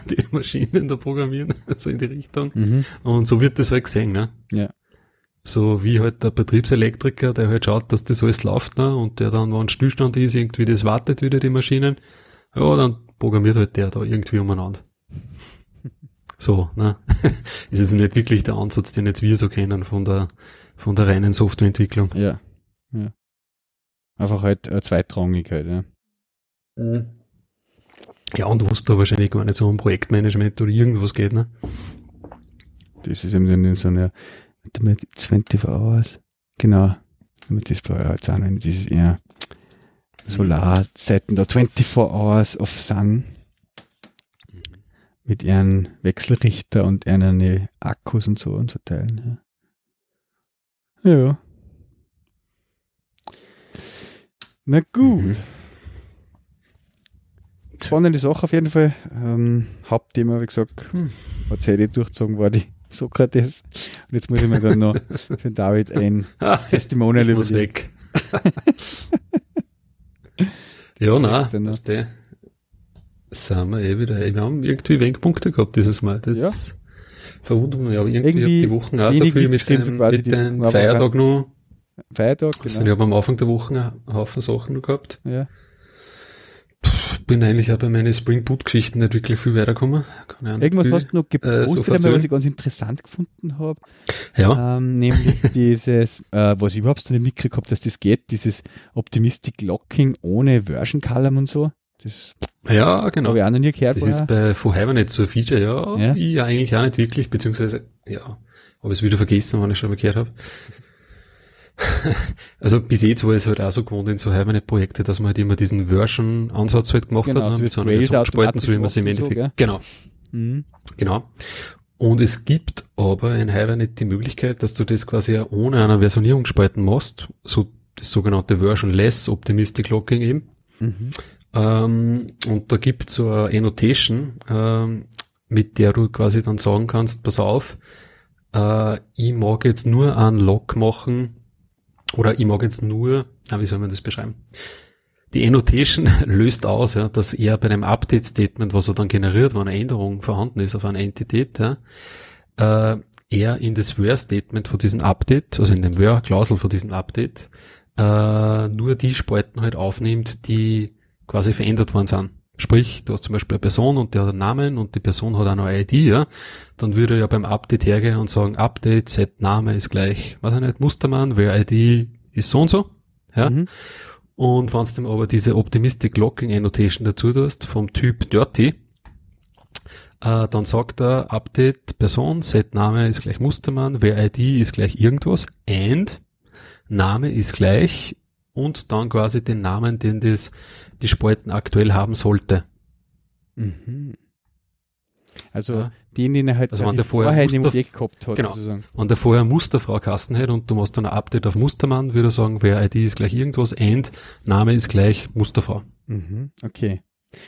die Maschinen da programmieren, so in die Richtung. Und so wird das halt gesehen, ne? Ja. So wie halt der Betriebselektriker, der halt schaut, dass das alles läuft, ne? Und der dann, wenn Stillstand ist, irgendwie das wartet wieder die Maschinen. Ja, dann programmiert halt der da irgendwie umeinander. So, ne? Ist jetzt nicht wirklich der Ansatz, den jetzt wir so kennen von der reinen Softwareentwicklung. Ja, ja. Einfach halt zweitrangig halt, ja. Ja, und du hast da wahrscheinlich gar nicht so um Projektmanagement oder irgendwas geht, ne? Das ist eben so eine 24 Hours. Genau. Das brauche ich jetzt auch nicht. Das ist eher Solarzeiten da, 24 Hours of Sun mit ihren Wechselrichter und ihren Akkus und so und verteilen. Ja. Ja. Na gut. Spannende Sache auf jeden Fall. Hauptthema, wie gesagt, hat es heute durchgezogen, war die SoCraTes. Und jetzt muss ich mir dann noch für David ein Testimonial muss weg. Ja, nein, das sind wir eh wieder. Wir haben irgendwie Wendepunkte gehabt dieses Mal. Das verwundert, ja, irgendwie die Wochen auch so viel mit dem Feiertag noch. Feiertag, genau. Also ich habe am Anfang der Woche einen Haufen Sachen noch gehabt. Ja. Bin eigentlich auch bei meinen Spring Boot Geschichten nicht wirklich viel weitergekommen. Irgendwas hast du noch gepostet, was ich ganz interessant gefunden habe. Ja. Nämlich dieses, was ich überhaupt nicht mitgekriegt habe, dass das geht, dieses Optimistic Locking ohne Version Column und so. Das ja, genau. Habe ich auch noch nie gehört. Das vorher. Ist bei von Hibernate so ein Feature, ja. Ich eigentlich auch nicht wirklich, beziehungsweise, ja, habe es wieder vergessen, wenn ich schon mal gehört habe. Also bis jetzt war es halt auch so gewohnt in so Hibernate-Projekte, dass man halt immer diesen Version-Ansatz halt gemacht genau, hat, so mit so einem so gespalten, so wie man es im Endeffekt... So, genau. Mhm. Genau. Und es gibt aber in Hibernate die Möglichkeit, dass du das quasi auch ohne einen Versionierungsspalten machst, so das sogenannte Version-less Optimistic Locking eben. Mhm. Und da gibt es so eine Annotation, mit der du quasi dann sagen kannst, pass auf, ich mag jetzt nur einen Lock machen, oder ich mag jetzt nur, wie soll man das beschreiben? Die Annotation löst aus, ja, dass er bei einem Update-Statement, was er dann generiert, wenn eine Änderung vorhanden ist auf einer Entität, ja, er in das Where-Statement von diesem Update, also in dem Where-Klausel von diesem Update, nur die Spalten halt aufnimmt, die quasi verändert worden sind. Sprich, du hast zum Beispiel eine Person und der hat einen Namen und die Person hat auch noch eine ID, ja, dann würde er ja beim Update hergehen und sagen, Update, Set, Name ist gleich, weiß ich nicht, Mustermann, wer ID ist so und so, ja. Mhm. Und wenn du dem aber diese Optimistic Locking Annotation dazu tust, vom Typ Dirty, dann sagt er, Update, Person, Set, Name ist gleich Mustermann, wer ID ist gleich irgendwas, and Name ist gleich und dann quasi den Namen, den die Spalten aktuell haben sollte. Mhm. Also ja. Den er halt also vorher im Objekt gehabt hat. Genau, sozusagen. Wenn der vorher Musterfrau-Kasten hat und du machst dann ein Update auf Mustermann, würde er sagen, wer ID ist gleich irgendwas, and Name ist gleich Musterfrau. Mhm. Okay.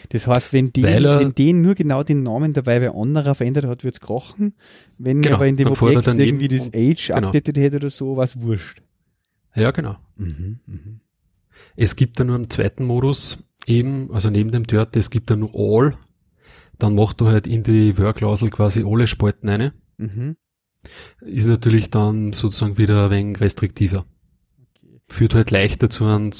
Das heißt, wenn den nur genau den Namen dabei bei anderer verändert hat, wird es krachen. Wenn genau, er aber in dem Objekt irgendwie das Age genau. updated hätte oder so, was wurscht. Ja, genau. Mhm, mhm. Es gibt da nur einen zweiten Modus eben, also neben dem Dirty, es gibt da nur All. Dann macht du halt in die Where-Klausel quasi alle Spalten rein. Mhm. Ist natürlich dann sozusagen wieder ein wenig restriktiver. Okay. Führt halt leichter zu einem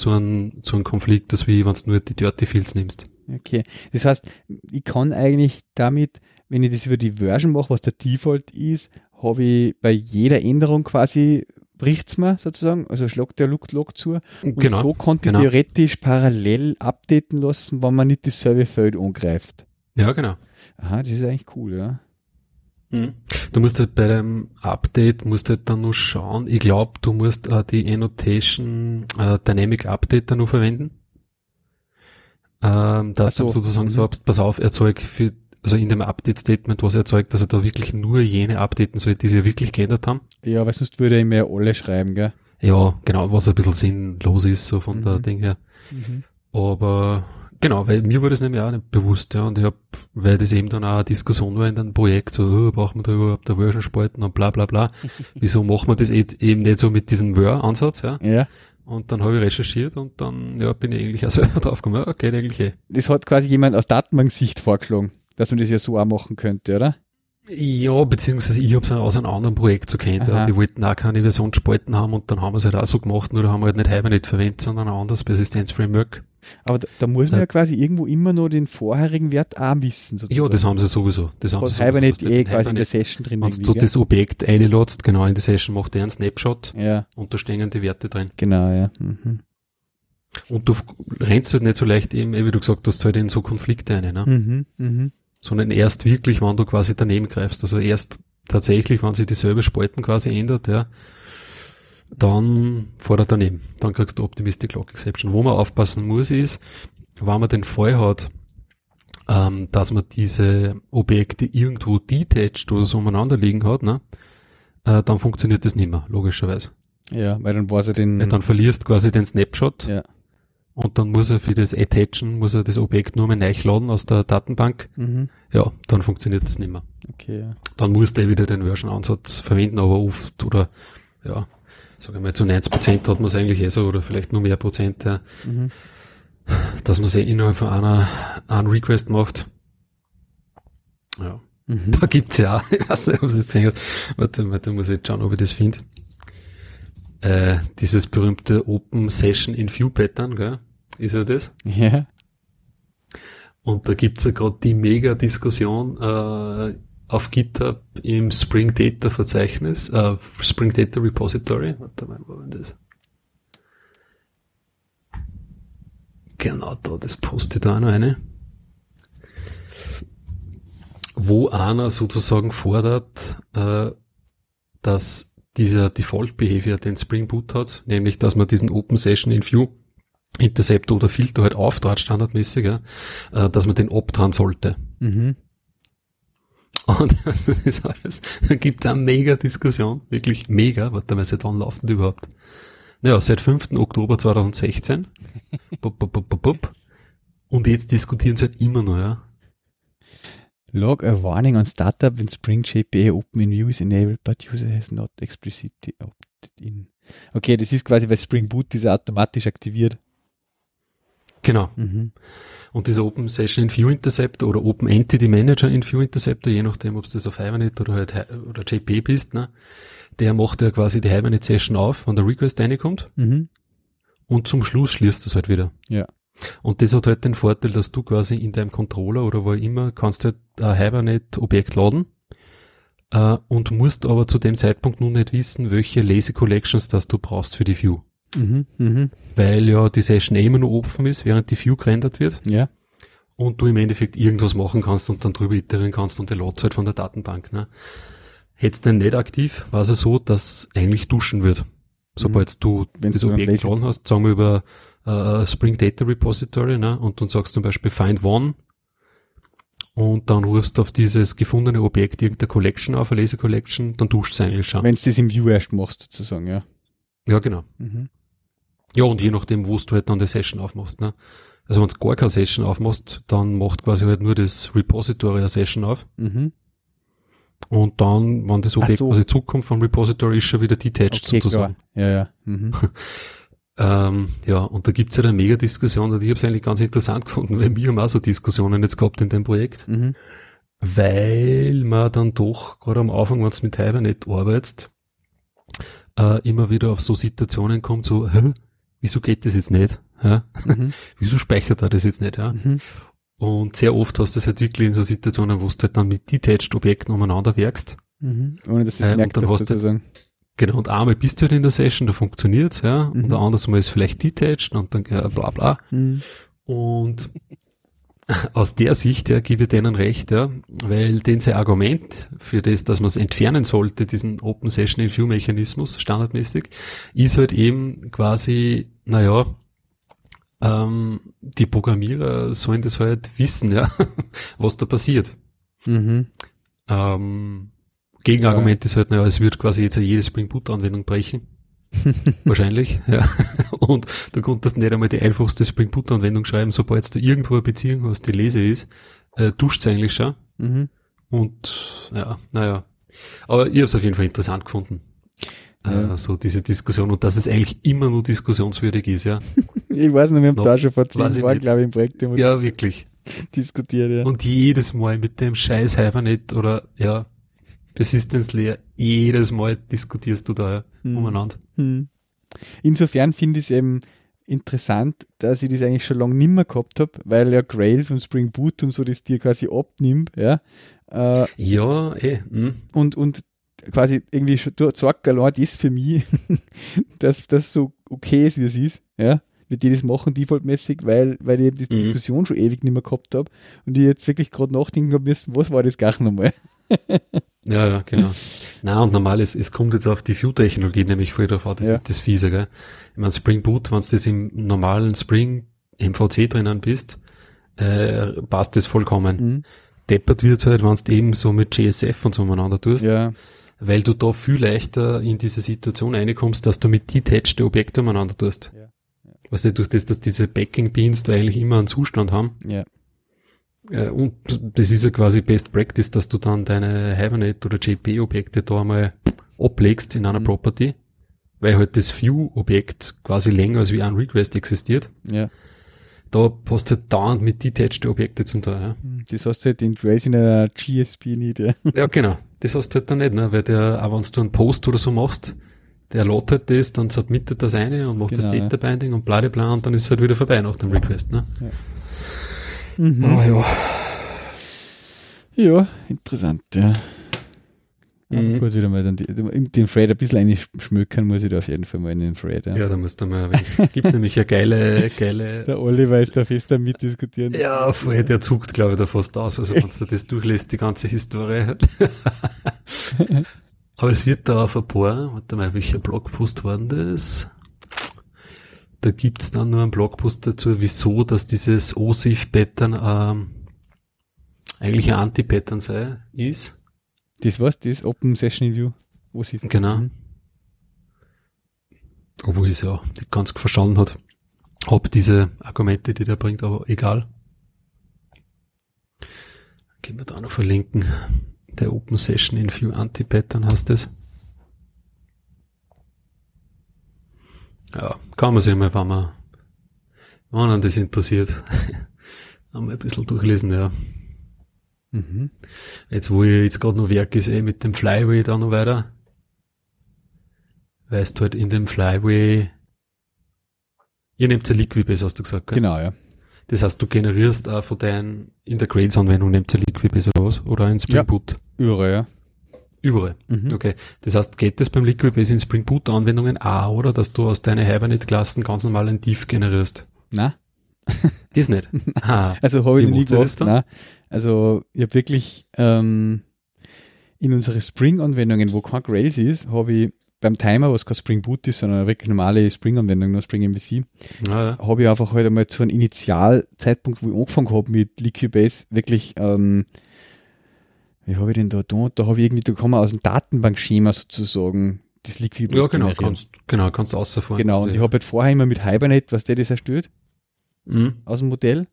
Konflikt, als wie wenn du nur die Dirty-Fields nimmst. Okay, das heißt, ich kann eigentlich damit, wenn ich das über die Version mache, was der Default ist, habe ich bei jeder Änderung quasi... bricht's mir sozusagen, also schlagt der Look zu und genau, so konnte ich theoretisch parallel updaten lassen, wenn man nicht dasselbe Feld angreift. Ja, genau. Aha, das ist eigentlich cool, ja. Mhm. Du musst halt bei dem Update, musst halt dann nur schauen, ich glaube, du musst die Annotation Dynamic Update dann nur verwenden, dass du sozusagen sagst, pass auf, also in dem Update-Statement, was erzeugt, dass er da wirklich nur jene updaten soll, die sie wirklich geändert haben. Ja, weil sonst würde er immer alle schreiben, gell? Ja, genau, was ein bisschen sinnlos ist, so von der Ding her. Mhm. Aber genau, weil mir war das nämlich auch nicht bewusst, ja, und ich habe, weil das eben dann auch eine Diskussion war in einem Projekt, so, braucht man da überhaupt eine Version-Spalten und bla bla bla. Wieso macht man das eben nicht so mit diesem Where-Ansatz, ja? Ja. Und dann habe ich recherchiert und dann ja, bin ich eigentlich auch selber draufgekommen, okay, eigentlich Das hat quasi jemand aus Datenbank-Sicht vorgeschlagen. Dass man das ja so auch machen könnte, oder? Ja, beziehungsweise ich habe es aus einem anderen Projekt so kennt. Ja. Die wollten auch keine Versionsspalten haben und dann haben wir es halt auch so gemacht, nur da haben wir halt nicht Hibernate verwendet, sondern ein anderes Persistenzframework. Aber da muss man ja quasi irgendwo immer noch den vorherigen Wert auch wissen. Sozusagen. Ja, das haben sie sowieso. Das haben sie Hibernate eh quasi in der Session drin. Wenn du das Objekt einlädst, genau in die Session, macht er einen Snapshot und da stehen die Werte drin. Genau, ja. Mhm. Und du rennst halt nicht so leicht eben, wie du gesagt hast, halt in so Konflikte rein. Ne? Mhm, mhm. Sondern erst wirklich, wann du quasi daneben greifst. Also erst tatsächlich, wenn sich dieselbe Spalten quasi ändert, ja, dann fordert daneben. Dann kriegst du Optimistic Lock Exception. Wo man aufpassen muss ist, wenn man den Fall hat, dass man diese Objekte irgendwo detached oder so umeinander liegen hat, ne, dann funktioniert das nicht mehr, logischerweise. Ja, weil dann war's ja dann verlierst quasi den Snapshot. Ja. Und dann muss er für das Attachen, muss er das Objekt nur mal neu laden aus der Datenbank. Mhm. Ja, dann funktioniert das nicht mehr. Okay, ja. Dann musst du wieder den Version-Ansatz verwenden, aber oft oder, ja, sag ich mal, zu 90% hat man es eigentlich so, oder vielleicht nur mehr Prozent, ja, dass man es innerhalb von einem Request macht. Ja. Mhm. Da gibt's ja auch, ich weiß nicht, ob es jetzt warte, muss ich jetzt schauen, ob ich das finde. Dieses berühmte Open Session in View Pattern, gell? Ist ja das? Ja. Und da gibt's ja gerade die Mega-Diskussion auf GitHub im Spring Data Verzeichnis, Spring Data Repository. Warte mal, wo war das? Genau da, das poste ich da auch noch eine. Wo einer sozusagen fordert, dass dieser Default Behavior, den Spring Boot hat, nämlich, dass man diesen Open Session in View, Intercept oder Filter halt auftrat, standardmäßig, ja, dass man den optran sollte. Mhm. Und das ist alles, da gibt's eine mega Diskussion, wirklich mega, warte mal, seit wann laufen die überhaupt? Naja, seit 5. Oktober 2016. Und jetzt diskutieren sie halt immer noch, ja. Log a warning on startup when Spring JPA open in view is enabled, but user has not explicitly opted in. Okay, das ist quasi, weil Spring Boot ist automatisch aktiviert. Genau. Mhm. Und dieser Open Session in View Interceptor oder Open Entity Manager in View Interceptor, je nachdem, ob es das auf Hibernate oder halt oder JPA bist, ne, der macht ja quasi die Hibernate Session auf, wenn der Request reinkommt. Mhm. Und zum Schluss schließt das halt wieder. Ja. Und das hat halt den Vorteil, dass du quasi in deinem Controller oder wo immer kannst halt ein Hibernate-Objekt laden und musst aber zu dem Zeitpunkt nun nicht wissen, welche Lazy-Collections das du brauchst für die View. Mhm, mh. Weil ja die Session immer nur offen ist, während die View gerendert wird. Ja. Und du im Endeffekt irgendwas machen kannst und dann drüber iterieren kannst und der Lots halt von der Datenbank. Ne? Hättest du den nicht aktiv, war es ja so, dass eigentlich duschen wird. Sobald du das Objekt geladen hast, sagen wir über Spring Data Repository, ne, und dann sagst zum Beispiel find one und dann rufst du auf dieses gefundene Objekt irgendeine Collection auf, eine Lazy Collection, dann duscht es eigentlich schon. Wenn du das im View erst machst, sozusagen, ja. Ja, genau. Mhm. Ja, und je nachdem, wo du halt dann die Session aufmachst, ne. Also wenn du gar keine Session aufmachst, dann macht quasi halt nur das Repository eine Session auf. Mhm. Und dann, wenn das Objekt quasi zurückkommt vom Repository, ist schon wieder detached, okay, sozusagen. Klar. Ja, ja. Mhm. Ja, und da gibt's ja halt eine Mega-Diskussion, und ich habe es eigentlich ganz interessant gefunden, weil wir haben auch so Diskussionen jetzt gehabt in dem Projekt, weil man dann doch gerade am Anfang, wenn du mit Hibernate arbeitest, immer wieder auf so Situationen kommt, so, hä, wieso geht das jetzt nicht? Hä? Mhm. Wieso speichert er das jetzt nicht? Ja? Mhm. Und sehr oft hast du es halt wirklich in so Situationen, wo du halt dann mit detached Objekten umeinander werkst. Mhm. Ohne dass das merkt, was du sagen. Genau, und einmal bist du halt in der Session, da funktioniert's, ja, und anders mal ist vielleicht detached und dann bla bla. Mhm. Und aus der Sicht, ja, gebe ich denen recht, ja, weil denn sein Argument für das, dass man es entfernen sollte, diesen Open Session in View Mechanismus, standardmäßig, ist halt eben quasi, naja, die Programmierer sollen das halt wissen, ja, was da passiert. Mhm. Gegenargument ist halt, naja, es wird quasi jetzt jede Spring Boot Anwendung brechen. Wahrscheinlich, ja. Und du konntest nicht einmal die einfachste Spring Boot Anwendung schreiben, sobald du irgendwo eine Beziehung hast, die lese ist, duscht's eigentlich schon. Mhm. Und, ja, naja. Aber ich hab's auf jeden Fall interessant gefunden. Ja. So diese Diskussion und dass es eigentlich immer nur diskussionswürdig ist, ja. Ich weiß nicht, wir haben da schon vor 10 Jahren, glaube ich, im Projekt. Ja, wirklich. Diskutiert, ja. Und jedes Mal mit dem Scheiß Hibernate oder, ja, Persistence Layer, jedes Mal diskutierst du da umeinander. Hm. Insofern finde ich es eben interessant, dass ich das eigentlich schon lange nicht mehr gehabt habe, weil ja Grails und Spring Boot und so das dir quasi abnimmt. Ja, ja, eh. Und quasi irgendwie schon Zorgerland ist für mich, dass das so okay ist, wie es ist. Ja, mit denen das machen defaultmäßig, weil ich eben die Diskussion schon ewig nicht mehr gehabt habe und ich jetzt wirklich gerade nachdenken habe müssen, was war das gar nochmal? Ja, ja, genau. Na, und normal ist, es kommt jetzt auf die View-Technologie nämlich voll drauf an, das ist das Fiese, gell. Ich meine, Spring Boot, wenn du das im normalen Spring MVC drinnen bist, passt das vollkommen. Mhm. Deppert wird halt, wenn du eben so mit JSF und so umeinander tust, weil du da viel leichter in diese Situation reinkommst, dass du mit detached Objekte umeinander tust. Ja. Ja. Weißt du, durch das, dass diese Backing-Pins da eigentlich immer einen Zustand haben, und das ist ja quasi Best Practice, dass du dann deine Hibernate oder JP-Objekte da einmal ablegst in einer Property, weil halt das View-Objekt quasi länger als wie ein Request existiert. Ja. da passt halt dauernd mit detached Objekte zum Teil. Ja. Das hast du halt in Grails in einer GSP nicht. Ja, ja genau. Das hast du halt dann nicht, ne? Weil der, auch wenn du einen Post oder so machst, der lädt halt das, dann submittet das eine und macht genau, das Data-Binding ja. Und bladibla und dann ist es halt wieder vorbei nach dem Request. Ne? Ja. Mhm. Oh, ja. Ja, interessant, ja. Mhm. Gut, wieder mal dann den Thread ein bisschen einschmökern muss ich da auf jeden Fall mal in den Thread. Ja, da musst du mal, gibt nämlich eine geile... Der Oliver ist da fest am Mitdiskutieren. Ja, vorher, der zuckt, glaube ich, da fast aus, also wenn du das durchlässt, die ganze Historie. Aber es wird da auf ein paar, warte mal, welcher Blogpost war denn das? Da gibt's dann nur einen Blogpost dazu, wieso, dass dieses OSIF-Pattern eigentlich ein Anti-Pattern sei, ist. Das war's, das Open Session Review, OSIF. Genau. Mhm. Obwohl ich es ja nicht ganz verstanden habe diese Argumente, die der bringt, aber egal. Können wir da noch verlinken. Der Open Session in View Anti-Pattern heißt das. Ja, kann man sich mal, wenn man das interessiert, einmal ein bisschen durchlesen, ja. Mhm. Jetzt, wo ich jetzt gerade noch Werk ist, mit dem Flyway da noch weiter, weißt du halt in dem Flyway, ihr nehmt ja Liquibase, hast du gesagt, gell? Genau, ja. Das heißt, du generierst auch von deinen, in der Grails-Anwendung nehmt ihr Liquibase raus, oder in Spring Boot? Ja, überall, ja. Überall, mhm. Okay. Das heißt, geht das beim Liquibase in Spring Boot-Anwendungen auch, oder? Dass du aus deinen Hibernate-Klassen ganz normal ein Div generierst? Nein. Das nicht? Aha. Also habe ich nie gemacht, nein. Also ich habe wirklich in unsere Spring-Anwendungen, wo kein Grails ist, habe ich beim Timer, was kein Spring Boot ist, sondern eine wirklich normale Spring-Anwendung, nur Spring MVC, ja. Habe ich einfach halt einmal zu einem Initialzeitpunkt, wo ich angefangen habe mit Liquibase, wirklich, wie habe ich denn da? Da habe ich irgendwie, da kann man aus dem Datenbankschema sozusagen das Liquibase generieren. Kannst du ausfahren. Genau, und ich habe halt vorher immer mit Hibernate, was der das erstellt, aus dem Modell.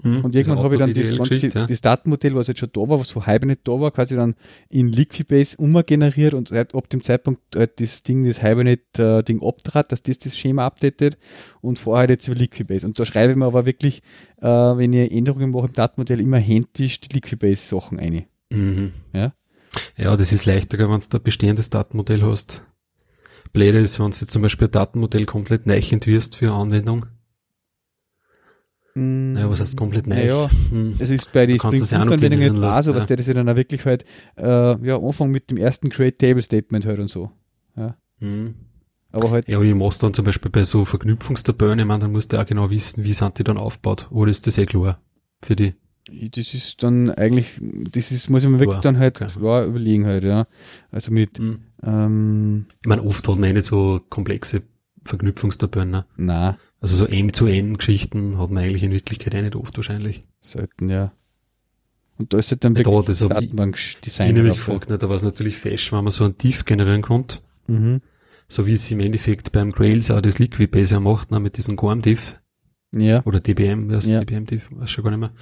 Und irgendwann habe ich dann das ganze, das Datenmodell, was jetzt schon da war, was von Hibernate da war, quasi dann in Liquibase umgeneriert und halt ab dem Zeitpunkt halt das Ding, das Hibernate-Ding abtrat, dass das Schema updatet und vorher jetzt über Liquibase. Und da schreibe ich mir aber wirklich, wenn ich Änderungen mache im Datenmodell, immer händisch die Liquibase-Sachen ein. Mhm. Ja? Ja, das ist leichter, wenn du ein bestehendes Datenmodell hast. Blöde ist, wenn du zum Beispiel ein Datenmodell komplett neu entwirfst für eine Anwendung. Naja, was heißt komplett neu? Naja, es ist bei den Spring-Boot-Anwendungen jetzt auch so, was der sich dann auch wirklich halt anfangen mit dem ersten Create-Table-Statement halt und so. Ja, aber halt ja, aber ich mach's dann zum Beispiel bei so Verknüpfungstabellen, ich meine, dann musst du auch genau wissen, wie sind die dann aufgebaut. Oder ist das eh klar für die? Das ist dann eigentlich, muss ich mir wirklich dann halt klar überlegen halt, ja. Also mit... ich meine, oft hat man nicht so komplexe Verknüpfungstabellen, ne? Nein. Also so M-zu-N-Geschichten hat man eigentlich in Wirklichkeit auch nicht oft wahrscheinlich. Selten, ja. Und da ist halt dann wirklich da, Datenbank-Design. Ich nämlich gefragt, ne, da war es natürlich fesch, wenn man so einen Diff generieren konnte. Mhm. So wie es im Endeffekt beim Grails auch das Liquibase ja macht, ne, mit diesem Gorm-Diff. Ja. Oder DBM, was DBM-Diff, weiß schon gar nicht mehr.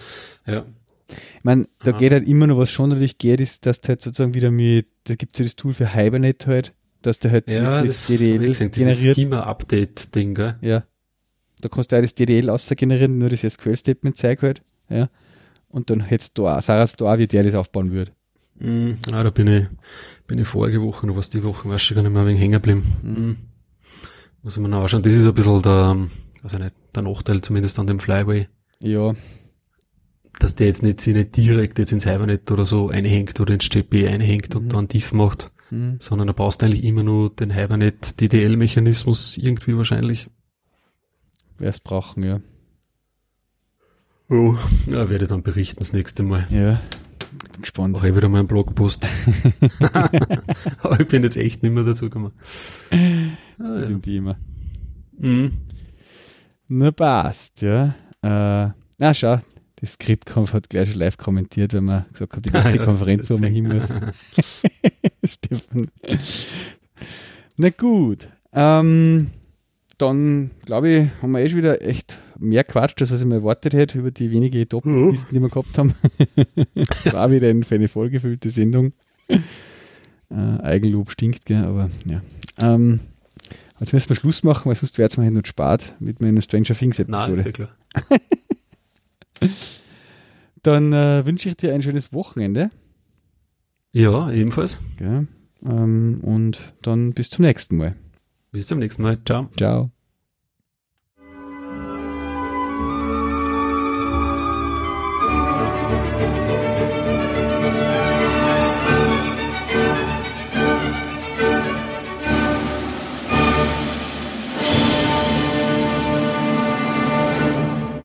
Ja. Ich meine, da geht halt immer noch was schon natürlich geht, ist, dass du halt sozusagen wieder mit, da gibt's ja das Tool für Hibernate halt, dass der halt das DDL generiert. Immer Update-Ding, gell? Ja. Da kannst du auch das DDL ausgenerieren, nur das SQL-Statement zeigt halt, ja. Und dann hättest du auch, sagst du auch, wie der das aufbauen würde. Ah, da bin ich vorige Woche, du warst die Woche, weißt du gar nicht mehr, wegen hängen geblieben. Muss ich mir noch anschauen. Das ist ein bisschen der Nachteil zumindest an dem Flyway. Ja. Dass der jetzt nicht direkt jetzt ins Hibernate oder so einhängt oder ins JP einhängt und dann tief macht, sondern da brauchst du eigentlich immer nur den Hibernate-DDL-Mechanismus irgendwie wahrscheinlich. Wer es brauchen, ja. Oh, ja, werde ich dann berichten das nächste Mal. Ja, bin gespannt. Mache ich wieder mal einen Blogpost. Aber ich bin jetzt echt nicht mehr dazu gekommen. Thema. Na, passt, ja. Na, schau, das Skriptkampf hat gleich schon live kommentiert, wenn man gesagt hat, die Konferenz, wo man hin muss. Stefan. Na gut, dann, glaube ich, haben wir schon wieder echt mehr Quatsch, als ich mir erwartet hätte, über die wenige Top-Listen, die wir gehabt haben. War wieder eine vollgefüllte Sendung. Eigenlob stinkt, gell, aber ja. Jetzt müssen wir Schluss machen, weil sonst wäre es mir halt noch spart mit meiner Stranger Things Episode. Nein, ist ja klar. Dann wünsche ich dir ein schönes Wochenende. Ja, ebenfalls. Okay. Und dann bis zum nächsten Mal. Bis zum nächsten Mal. Ciao. Ciao.